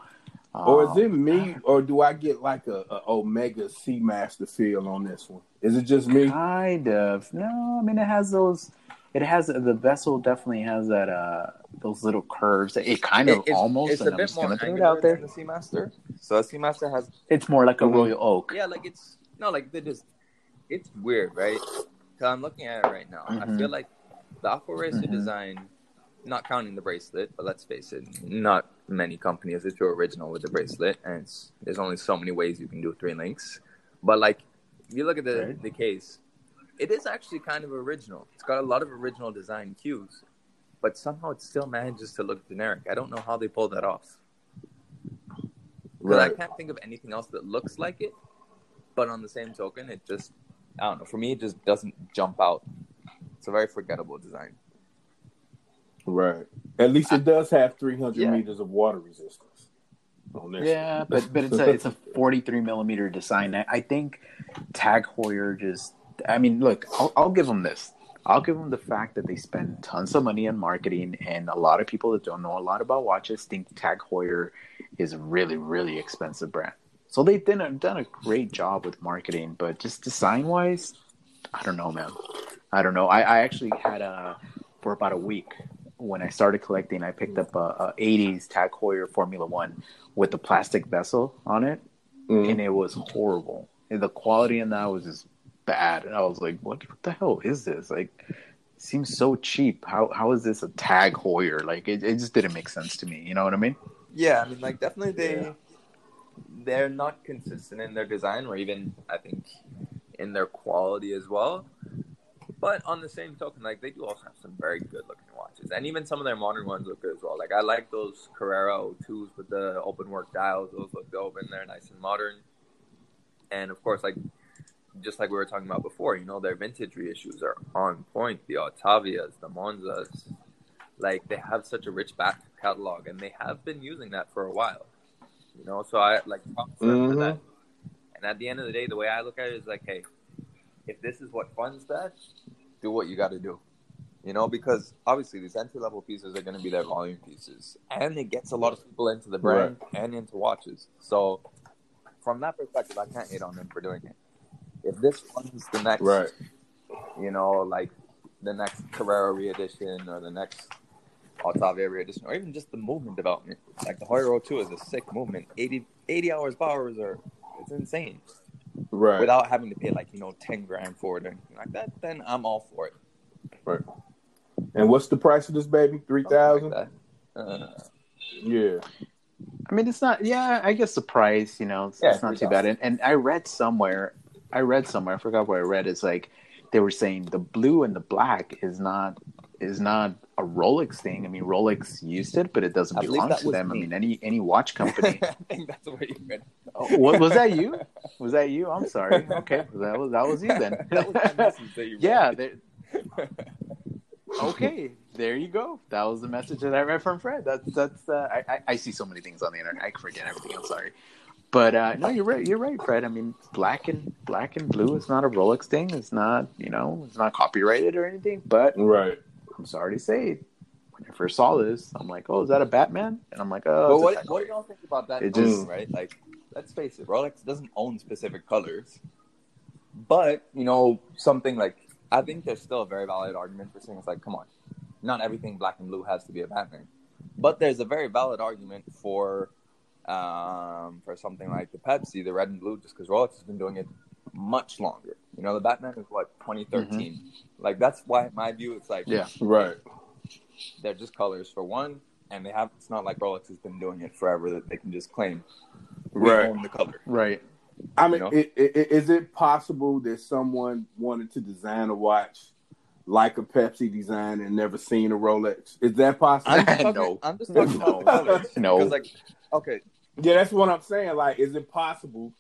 Or is it me, or do I get like a Omega Seamaster feel on this one? Is it just me? Kind of. No, I mean it has those. It has the vessel definitely has that those little curves. It kind of almost. It's a bit more angular out there than the Seamaster. So a Seamaster has. It's more like a Royal Oak. Yeah, like it's no, like they just. It's weird, right? Because I'm looking at it right now. Mm-hmm. I feel like the Aquaracer design, not counting the bracelet, but let's face it, not many companies are too original with the bracelet, and there's only so many ways you can do three links. But like, if you look at the case. It is actually kind of original. It's got a lot of original design cues, but somehow it still manages to look generic. I don't know how they pull that off. Because I can't think of anything else that looks like it, but on the same token, it just, I don't know. For me, it just doesn't jump out. It's a very forgettable design. Right. At least it does have 300 meters of water resistance. Yeah, but it's a 43 millimeter design. I think Tag Heuer just... I mean, look, I'll give them this. I'll give them the fact that they spend tons of money on marketing, and a lot of people that don't know a lot about watches think Tag Heuer is a really, really expensive brand. So they've done a great job with marketing, but just design-wise, I don't know, man. I don't know. I actually had for about a week when I started collecting, I picked up a 80s Tag Heuer Formula 1 with a plastic vessel on it, and it was horrible. And the quality in that was just bad, and I was like, what the hell is this? Like, it seems so cheap. How is this a Tag Heuer? Like, it just didn't make sense to me. You know what I mean? Yeah, I mean, like, definitely they're not consistent in their design, or even, I think, in their quality as well. But on the same token, like, they do also have some very good-looking watches. And even some of their modern ones look good as well. Like, I like those Carrera 02s with the open-work dials. Those look dope, and they're nice and modern. And, of course, like, just like we were talking about before, you know, their vintage reissues are on point. The Octavias, the Monzas, like, they have such a rich back catalog, and they have been using that for a while, you know. So I like props them for that. And at the end of the day, the way I look at it is like, hey, if this is what funds that, do what you got to do, you know, because obviously these entry level pieces are going to be their volume pieces, and it gets a lot of people into the brand and into watches. So from that perspective, I can't hate on them for doing it. If this funds the next, you know, like the next Carrera re-edition or the next Altavia re-edition, or even just the movement development, like the Heuer 02 is a sick movement. 80 hours power reserve, it's insane. Right. Without having to pay like, you know, $10,000 for it or anything like that, then I'm all for it. Right. And what's the price of this baby? 3,000. Like yeah. I mean, it's not. Yeah, I guess the price, you know, it's not too bad. And I read somewhere, I forgot where I read. It's like they were saying the blue and the black is not a Rolex thing. I mean, Rolex used it, but it doesn't belong to them. Me. I mean, any watch company. I think that's what you read. Oh, was that you? Was that you? I'm sorry. Okay, that was you then. That was the message that you read. Yeah. Okay, there you go. That was the message that I read from Fred. That's. I see so many things on the internet. I forget everything. I'm sorry. But no, you're right, Fred. I mean, black and blue is not a Rolex thing. It's not, you know, it's not copyrighted or anything. But I'm sorry to say, when I first saw this, I'm like, oh, is that a Batman? And I'm like, oh. But what do y'all think about that? It just, right? Like, let's face it, Rolex doesn't own specific colors. But you know, something like, I think there's still a very valid argument for saying it's like, come on, not everything black and blue has to be a Batman. But there's a very valid argument for something like the Pepsi, the red and blue, just because Rolex has been doing it much longer. You know, the Batman is, 2013? Like, that's why, in my view, it's like... Yeah, right. They're just colors for one, and they have... It's not like Rolex has been doing it forever that they can just claim we own the color. Right. I mean, you know? Is it possible that someone wanted to design a watch like a Pepsi design and never seen a Rolex? Is that possible? I'm just talking about Rolex. No. Because, okay. Yeah, that's what I'm saying. Like, is it possible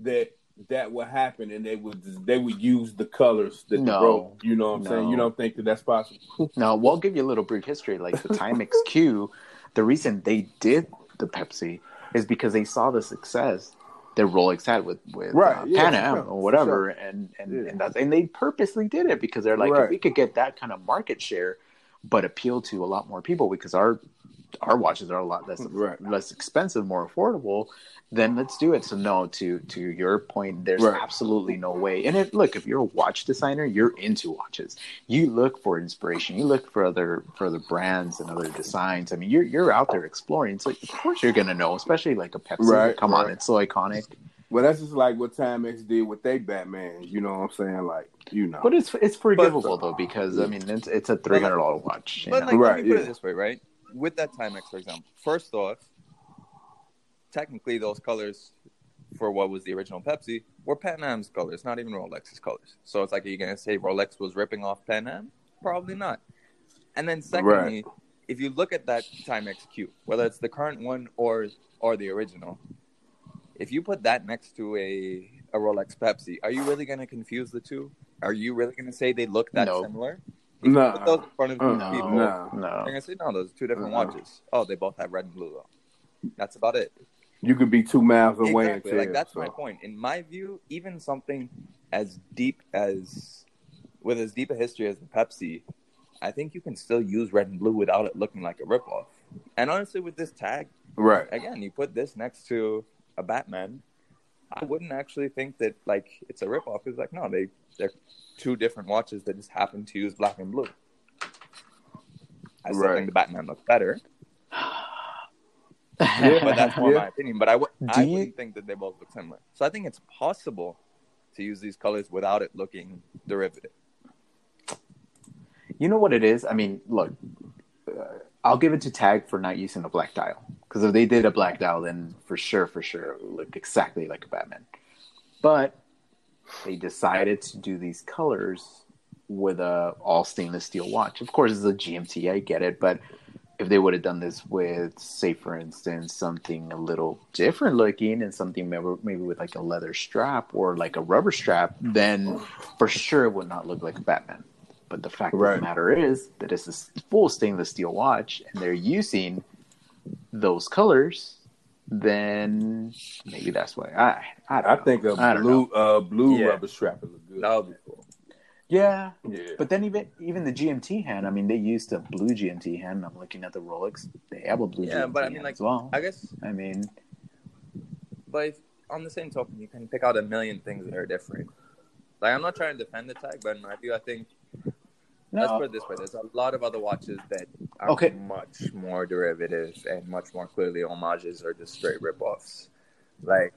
that that would happen, and they would use the colors that the rope. You know what I'm saying? You don't think that that's possible? No, we'll give you a little brief history. Like the Timex Q, the reason they did the Pepsi is because they saw the success that Rolex had with Pan Am or whatever, sure. And they purposely did it because they're like, if we could get that kind of market share, but appeal to a lot more people because our watches are a lot less expensive, more affordable, then let's do it. So no, to your point, there's absolutely no way. And if you're a watch designer, you're into watches. You look for inspiration. You look for other brands and other designs. I mean, you're out there exploring. So of course you're gonna know, especially like a Pepsi. Right, Come on, it's so iconic. Well, that's just like what Timex did with their Batman. You know what I'm saying? Like, you know. But it's forgivable though, because I mean, it's a $300 watch. But let me put it this way, right? With that Timex, for example, first off, technically those colors for what was the original Pepsi were Pan Am's colors, not even Rolex's colors. So it's like, are you going to say Rolex was ripping off Pan Am? Probably not. And then secondly, if you look at that Timex Q, whether it's the current one or the original, if you put that next to a Rolex Pepsi, are you really going to confuse the two? Are you really going to say they look that similar? No. Put those in front of people. No. They're gonna say no. Those are two different watches. Oh, they both have red and blue though. That's about it. You could be 2 miles away. Exactly. Like that's my point. In my view, even something as deep as with as deep a history as the Pepsi, I think you can still use red and blue without it looking like a ripoff. And honestly, with this tag, again, you put this next to a Batman, I wouldn't actually think that like it's a ripoff. It's like no, they're two different watches that just happen to use black and blue. I still think the Batman looks better. But that's more my opinion. But I wouldn't think that they both look similar. So I think it's possible to use these colors without it looking derivative. You know what it is? I mean, look, I'll give it to Tag for not using a black dial. Because if they did a black dial, then for sure, it would look exactly like a Batman. But they decided to do these colors with a all stainless steel watch. Of course, it's a GMT. I get it. But if they would have done this with, say, for instance, something a little different looking and something maybe with like a leather strap or like a rubber strap, then for sure it would not look like a Batman. But the fact of the matter is that it's a full stainless steel watch and they're using those colors. Then maybe that's why I think a blue rubber strap would look good. That would be cool. Yeah. But then even the GMT hand. I mean, they used a blue GMT hand. I'm looking at the Rolex. They have a blue. Yeah, GMT but I mean, like, as well. I guess. I mean, but if, on the same token, you can pick out a million things that are different. Like, I'm not trying to defend the tag, but in my view, I think. Let's put it this way. There's a lot of other watches that are much more derivative and much more clearly homages or just straight ripoffs. Like,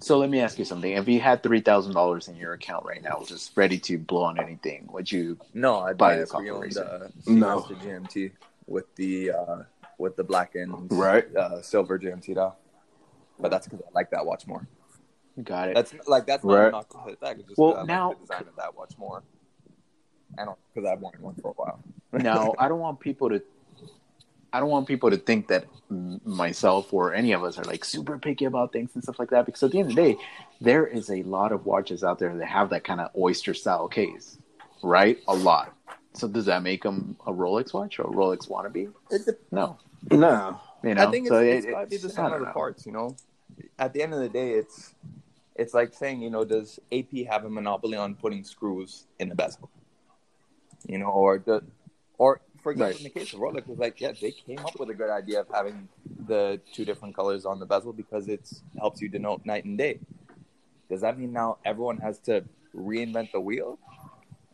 so let me ask you something. If you had $3,000 in your account right now, just ready to blow on anything, would you I'd buy this Aquaracer? No, the GMT with the black and silver GMT dial. But that's because I like that watch more. Got it. That's not a knock to the tag. It's just because I like the design of that watch more. I don't, because I've wanted one for a while. No, I don't want people to think that myself or any of us are like super picky about things and stuff like that. Because at the end of the day, there is a lot of watches out there that have that kind of oyster style case, right? A lot. So does that make them a Rolex watch or a Rolex wannabe? No. You know, I think it's got to be the sum of the parts. You know, at the end of the day, it's like saying, you know, does AP have a monopoly on putting screws in the bezel? You know, or for example, in the case of Rolex, was like, yeah, they came up with a good idea of having the two different colors on the bezel because it helps you denote night and day. Does that mean now everyone has to reinvent the wheel?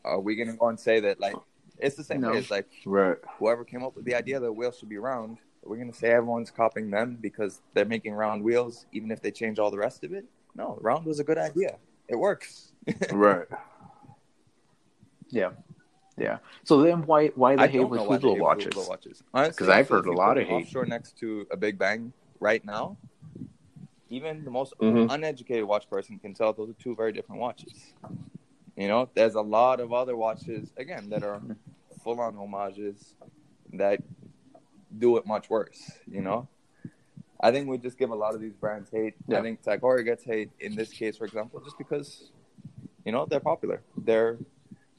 Are we going to go and say that, like, it's the same way? It's like, whoever came up with the idea that the wheel should be round, we're going to say everyone's copying them because they're making round wheels, even if they change all the rest of it? No, round was a good idea. It works. Yeah. So then why the hate with Hublot watches? Because I've heard a lot of hate. Offshore next to a Big Bang right now, even the most uneducated watch person can tell those are two very different watches. You know, there's a lot of other watches, again, that are full-on homages that do it much worse, you know? I think we just give a lot of these brands hate. Yeah. I think Tag Heuer gets hate in this case, for example, just because, you know, they're popular. There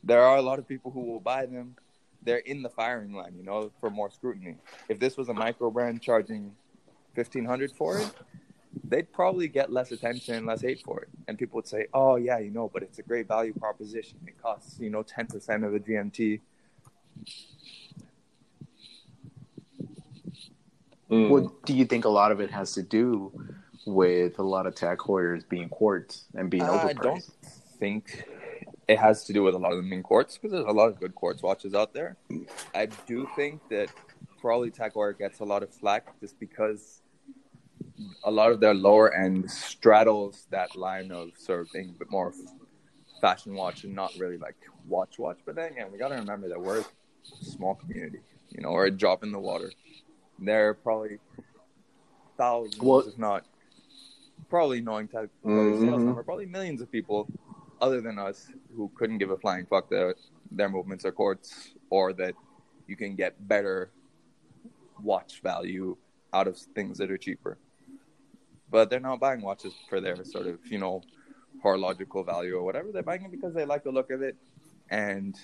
are a lot of people who will buy them. They're in the firing line, you know, for more scrutiny. If this was a micro brand charging $1,500 for it, they'd probably get less attention, less hate for it. And people would say, oh, yeah, you know, but it's a great value proposition. It costs, you know, 10% of the GMT. Well, do you think a lot of it has to do with a lot of Tag Heuers being quartz and being overpriced? I don't think it has to do with a lot of them being quartz, because there's a lot of good quartz watches out there. I do think that probably Tag Heuer gets a lot of flack just because a lot of their lower end straddles that line of sort of being a bit more fashion watch and not really like watch. But then again, we got to remember that we're a small community, you know, or a drop in the water. There are probably thousands, if not probably knowing Tag Heuer sales number, probably millions of people other than us who couldn't give a flying fuck that their movements are quartz or that you can get better watch value out of things that are cheaper. But they're not buying watches for their sort of, you know, horological value or whatever. They're buying it because they like the look of it and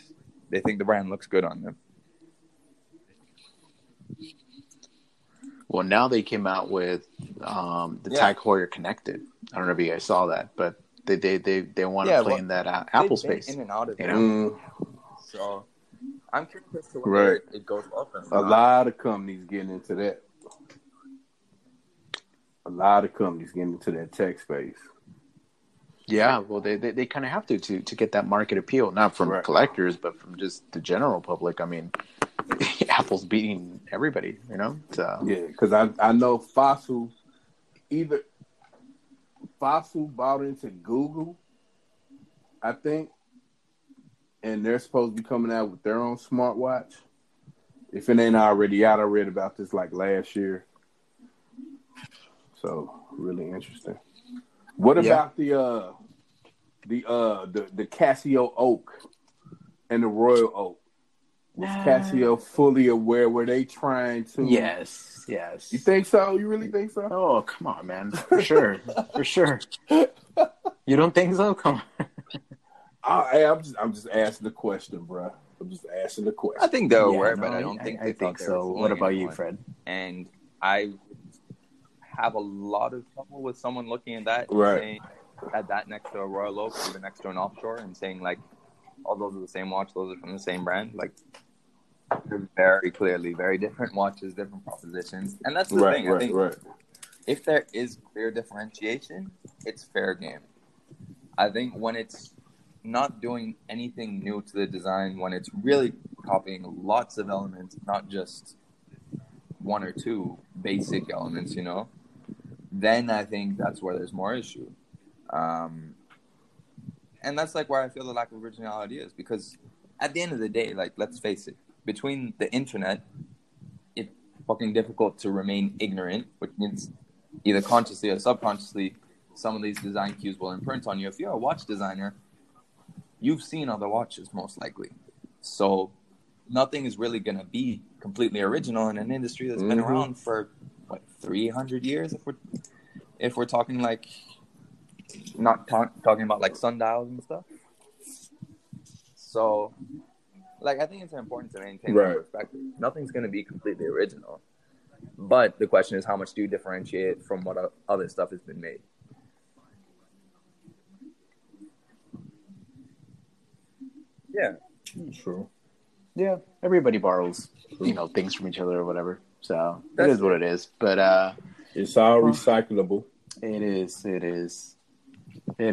they think the brand looks good on them. Well, now they came out with the Tag Heuer Connected. I don't know if you guys saw that, but they want to play in that Apple space. In and out of So I'm curious to whether it goes up. A lot of companies getting into that. A lot of companies getting into that tech space. Yeah, well, they kind of have to get that market appeal, not from collectors, but from just the general public. I mean, Apple's beating everybody, you know? So. Yeah, because I know Fossil, either Fossil bought into Google, I think, and they're supposed to be coming out with their own smartwatch. If it ain't already out, I read about this like last year. So, really interesting. What about the Casio Oak and the Royal Oak? Was Casio fully aware? Were they trying to? Yes. You think so? You really think so? Oh, come on, man. For sure. You don't think so? Come on. I'm just asking the question, bro. I'm just asking the question. I think they're aware, but I don't think they think so. What about you, Fred? And I have a lot of trouble with someone looking at that and saying that next to a Royal Oak or next to an Offshore and saying like, all those are the same watch, those are from the same brand. Like, they're very clearly very different watches, different propositions. And that's the thing. I think if there is clear differentiation, it's fair game. I think when it's not doing anything new to the design, when it's really copying lots of elements, not just one or two basic elements, you know, then I think that's where there's more issue. And that's like where I feel the lack of originality is, because at the end of the day, like, let's face it, between the internet, it's fucking difficult to remain ignorant, which means either consciously or subconsciously, some of these design cues will imprint on you. If you're a watch designer, you've seen other watches most likely. So nothing is really going to be completely original in an industry that's been around for, what, 300 years? If we're talking like... Not talking about like sundials and stuff. So, like, I think it's important to maintain that perspective. Nothing's going to be completely original, but the question is, how much do you differentiate from what other stuff has been made? Yeah, true. Yeah, everybody borrows, you know, things from each other or whatever. So that is what it is. But it's all recyclable. It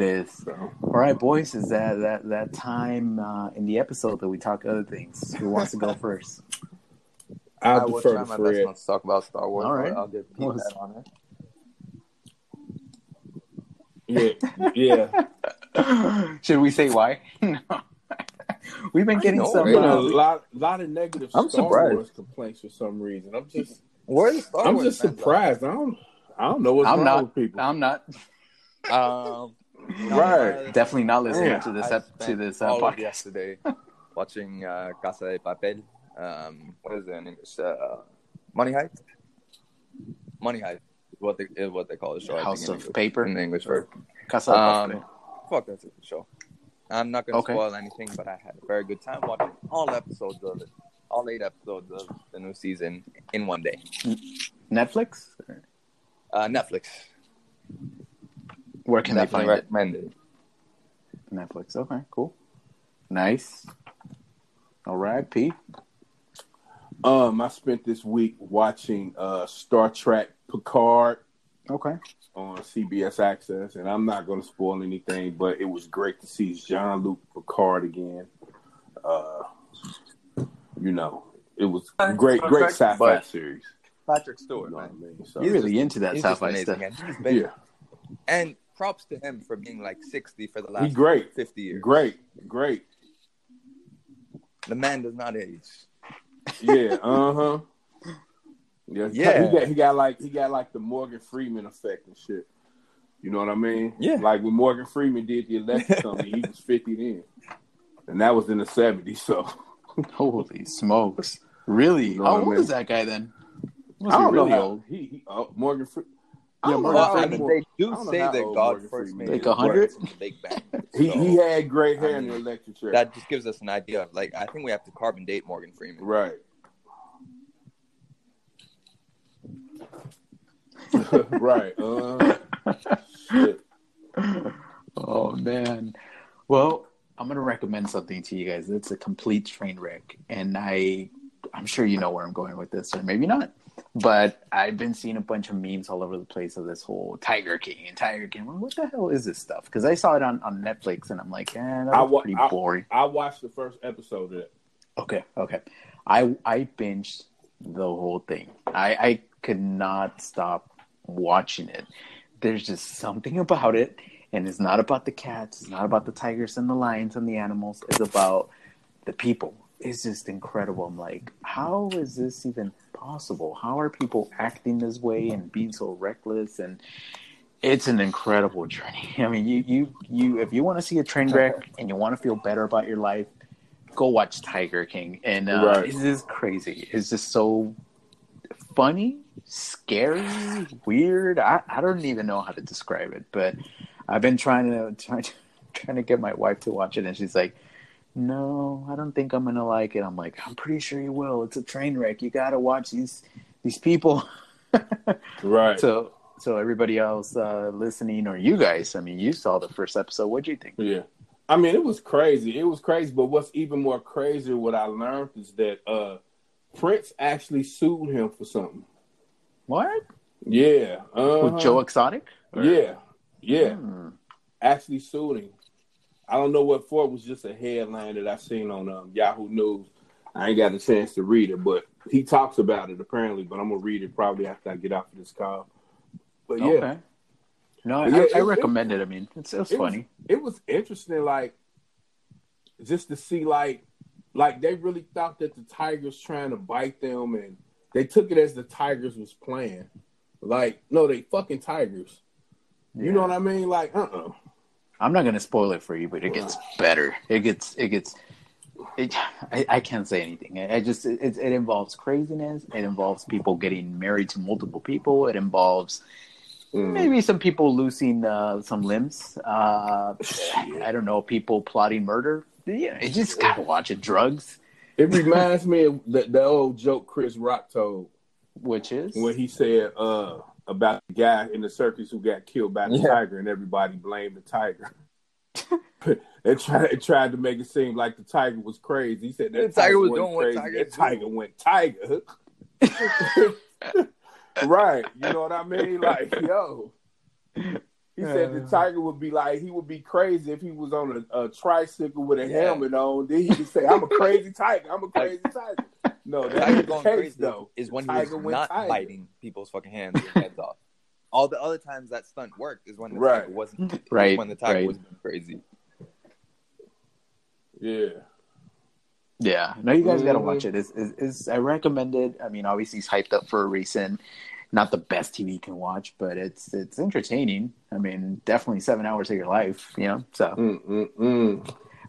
is. So. All right, boys, is that time in the episode that we talk other things. Who wants to go first? I will try my best not to talk about Star Wars. All right. I'll get that on it. Yeah. Should we say why? No. We've been getting a lot of negative Star Wars complaints for some reason. I'm just surprised. I don't know what's wrong with people. I'm not. Definitely not listening to this podcast today. Watching Casa de Papel. What is it in English? Money Heist. what they call the show. House of Paper in the English version. Casa de Papel. Fuck, that's a good show. I'm not gonna spoil anything, but I had a very good time watching all episodes of it, all 8 episodes of the new season in one day. Netflix. Netflix. Where can Definitely they find recommended. It? Netflix. Okay, cool. Nice. All right, Pete. I spent this week watching Star Trek Picard. Okay. On CBS Access, and I'm not going to spoil anything, but it was great to see Jean-Luc Picard again. You know, it was great sci-fi series. Patrick Stewart, you know, man. I mean? So you're really into that sci-fi stuff. Yeah. And props to him for being like 60 for the last 50 years. Great. The man does not age. Yeah, Yeah. He got like the Morgan Freeman effect and shit. You know what I mean? Yeah. Like when Morgan Freeman did the Electric Company, he was 50 then. And that was in the 70s, so holy smokes. Really? You know How old is that guy then? I don't really know. Old. He Morgan Freeman. Yeah, they do say that God first made like 100. Big Bang. He had gray hair in the electric chair. That just gives us an idea of, like, I think we have to carbon date Morgan Freeman. Right. Right. Shit. Oh, man. Well, I'm going to recommend something to you guys. It's a complete train wreck. And I'm sure you know where I'm going with this, or maybe not. But I've been seeing a bunch of memes all over the place of this whole Tiger King. What the hell is this stuff? Because I saw it on Netflix, and I'm like, that's pretty boring. I watched the first episode of it. Okay. I binged the whole thing. I could not stop watching it. There's just something about it, and it's not about the cats. It's not about the tigers and the lions and the animals. It's about the people. It's just incredible. I'm like, how is this even possible? How are people acting this way and being so reckless? And it's an incredible journey. I mean, you if you want to see a train wreck and you want to feel better about your life, go watch Tiger King. And It's just crazy. It's just so funny, scary, weird. I don't even know how to describe it, but I've been trying to get my wife to watch it, and she's like, no, I don't think I'm going to like it. I'm like, I'm pretty sure you will. It's a train wreck. You got to watch these people. Right. So everybody else listening, or you guys, I mean, you saw the first episode. What'd you think? Yeah. I mean, it was crazy. But what's even more crazy, what I learned is that Prince actually sued him for something. What? Yeah. With Joe Exotic? Or... Yeah. Actually sued him. I don't know what for. It was just a headline that I seen on Yahoo News. I ain't got a chance to read it, but he talks about it apparently. But I'm gonna read it probably after I get off of this call. But yeah, okay. No, I recommend it. I mean, it was funny. It was interesting, like just to see, like they really thought that the tigers trying to bite them, and they took it as the tigers was playing. Like, no, they fucking tigers. Yeah. You know what I mean? Like, I'm not going to spoil it for you, but it gets better. I can't say anything. It involves craziness. It involves people getting married to multiple people. It involves maybe some people losing some limbs. I don't know, people plotting murder. Yeah, it just got to watch it. Drugs. It reminds me of the old joke Chris Rock told. Which is? When he said, about the guy in the circus who got killed by the tiger, and everybody blamed the tiger. They tried to make it seem like the tiger was crazy. He said that the tiger was doing what tiger did. Tiger went tiger. Right. You know what I mean? Like, yo. He said the tiger would be like, he would be crazy if he was on a tricycle with a helmet on. Then he could say, I'm a crazy tiger. No, that tiger going crazy though is when he was not biting people's fucking hands and heads off. All the other times that stunt worked is when the tiger wasn't. Right. When the tiger was crazy. Yeah. Yeah. No, you guys gotta watch it. It's I recommend it. I mean, obviously it's hyped up for a reason. Not the best TV you can watch, but it's entertaining. I mean, definitely 7 hours of your life, you know. So.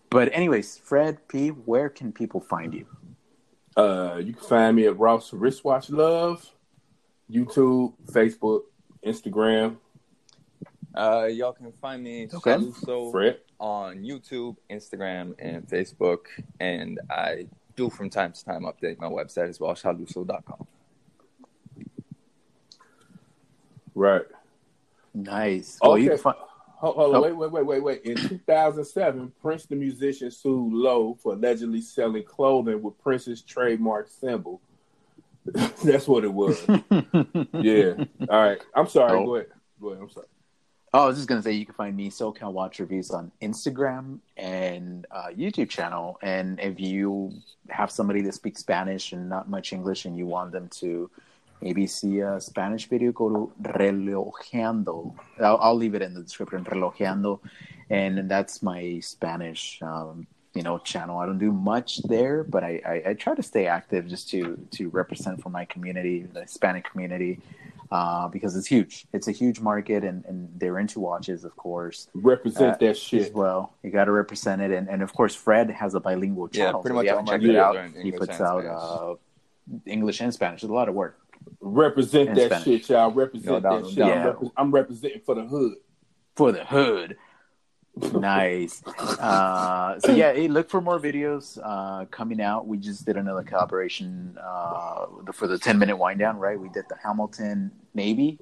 But anyways, Fred P, where can people find you? You can find me at Ross Wristwatch Love, YouTube, Facebook, Instagram? Y'all can find me Fred on YouTube, Instagram, and Facebook. And I do from time to time update my website as well, shaluso.com. Right. Nice. Okay. Oh, you can find... Wait. In 2007, Prince the musician sued Lowe for allegedly selling clothing with Prince's trademark symbol. That's what it was. Yeah. All right. I'm sorry. Go ahead. I'm sorry. Oh, I was just going to say you can find me, SoCal Watch Reviews, on Instagram and YouTube channel. And if you have somebody that speaks Spanish and not much English and you want them to maybe see a Spanish video, go to Relojeando. I'll leave it in the description, Relojeando. And that's my Spanish channel. I don't do much there, but I try to stay active just to represent for my community, the Hispanic community, because it's huge. It's a huge market, and they're into watches, of course. Represent that shit. Well, you got to represent it. And of course, Fred has a bilingual channel. Yeah, pretty much. Check it out. He puts out English and Spanish. There's a lot of work. Represent that Spanish. Shit, y'all. Represent that shit. Yeah. I'm representing for the hood. For the hood. Nice. Look for more videos coming out. We just did another collaboration for the 10-minute wind down, right? We did the Hamilton Navy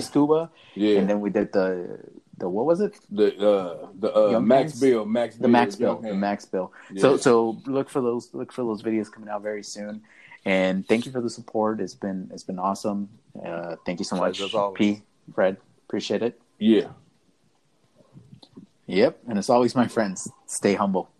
Scuba. Yeah. And then we did the what was it? The Max Bill. Max Bill. Yeah. So look for those videos coming out very soon. And thank you for the support. It's been awesome. Thank you so much, P, Fred. Appreciate it. Yeah. Yep. And as always, my friends, stay humble.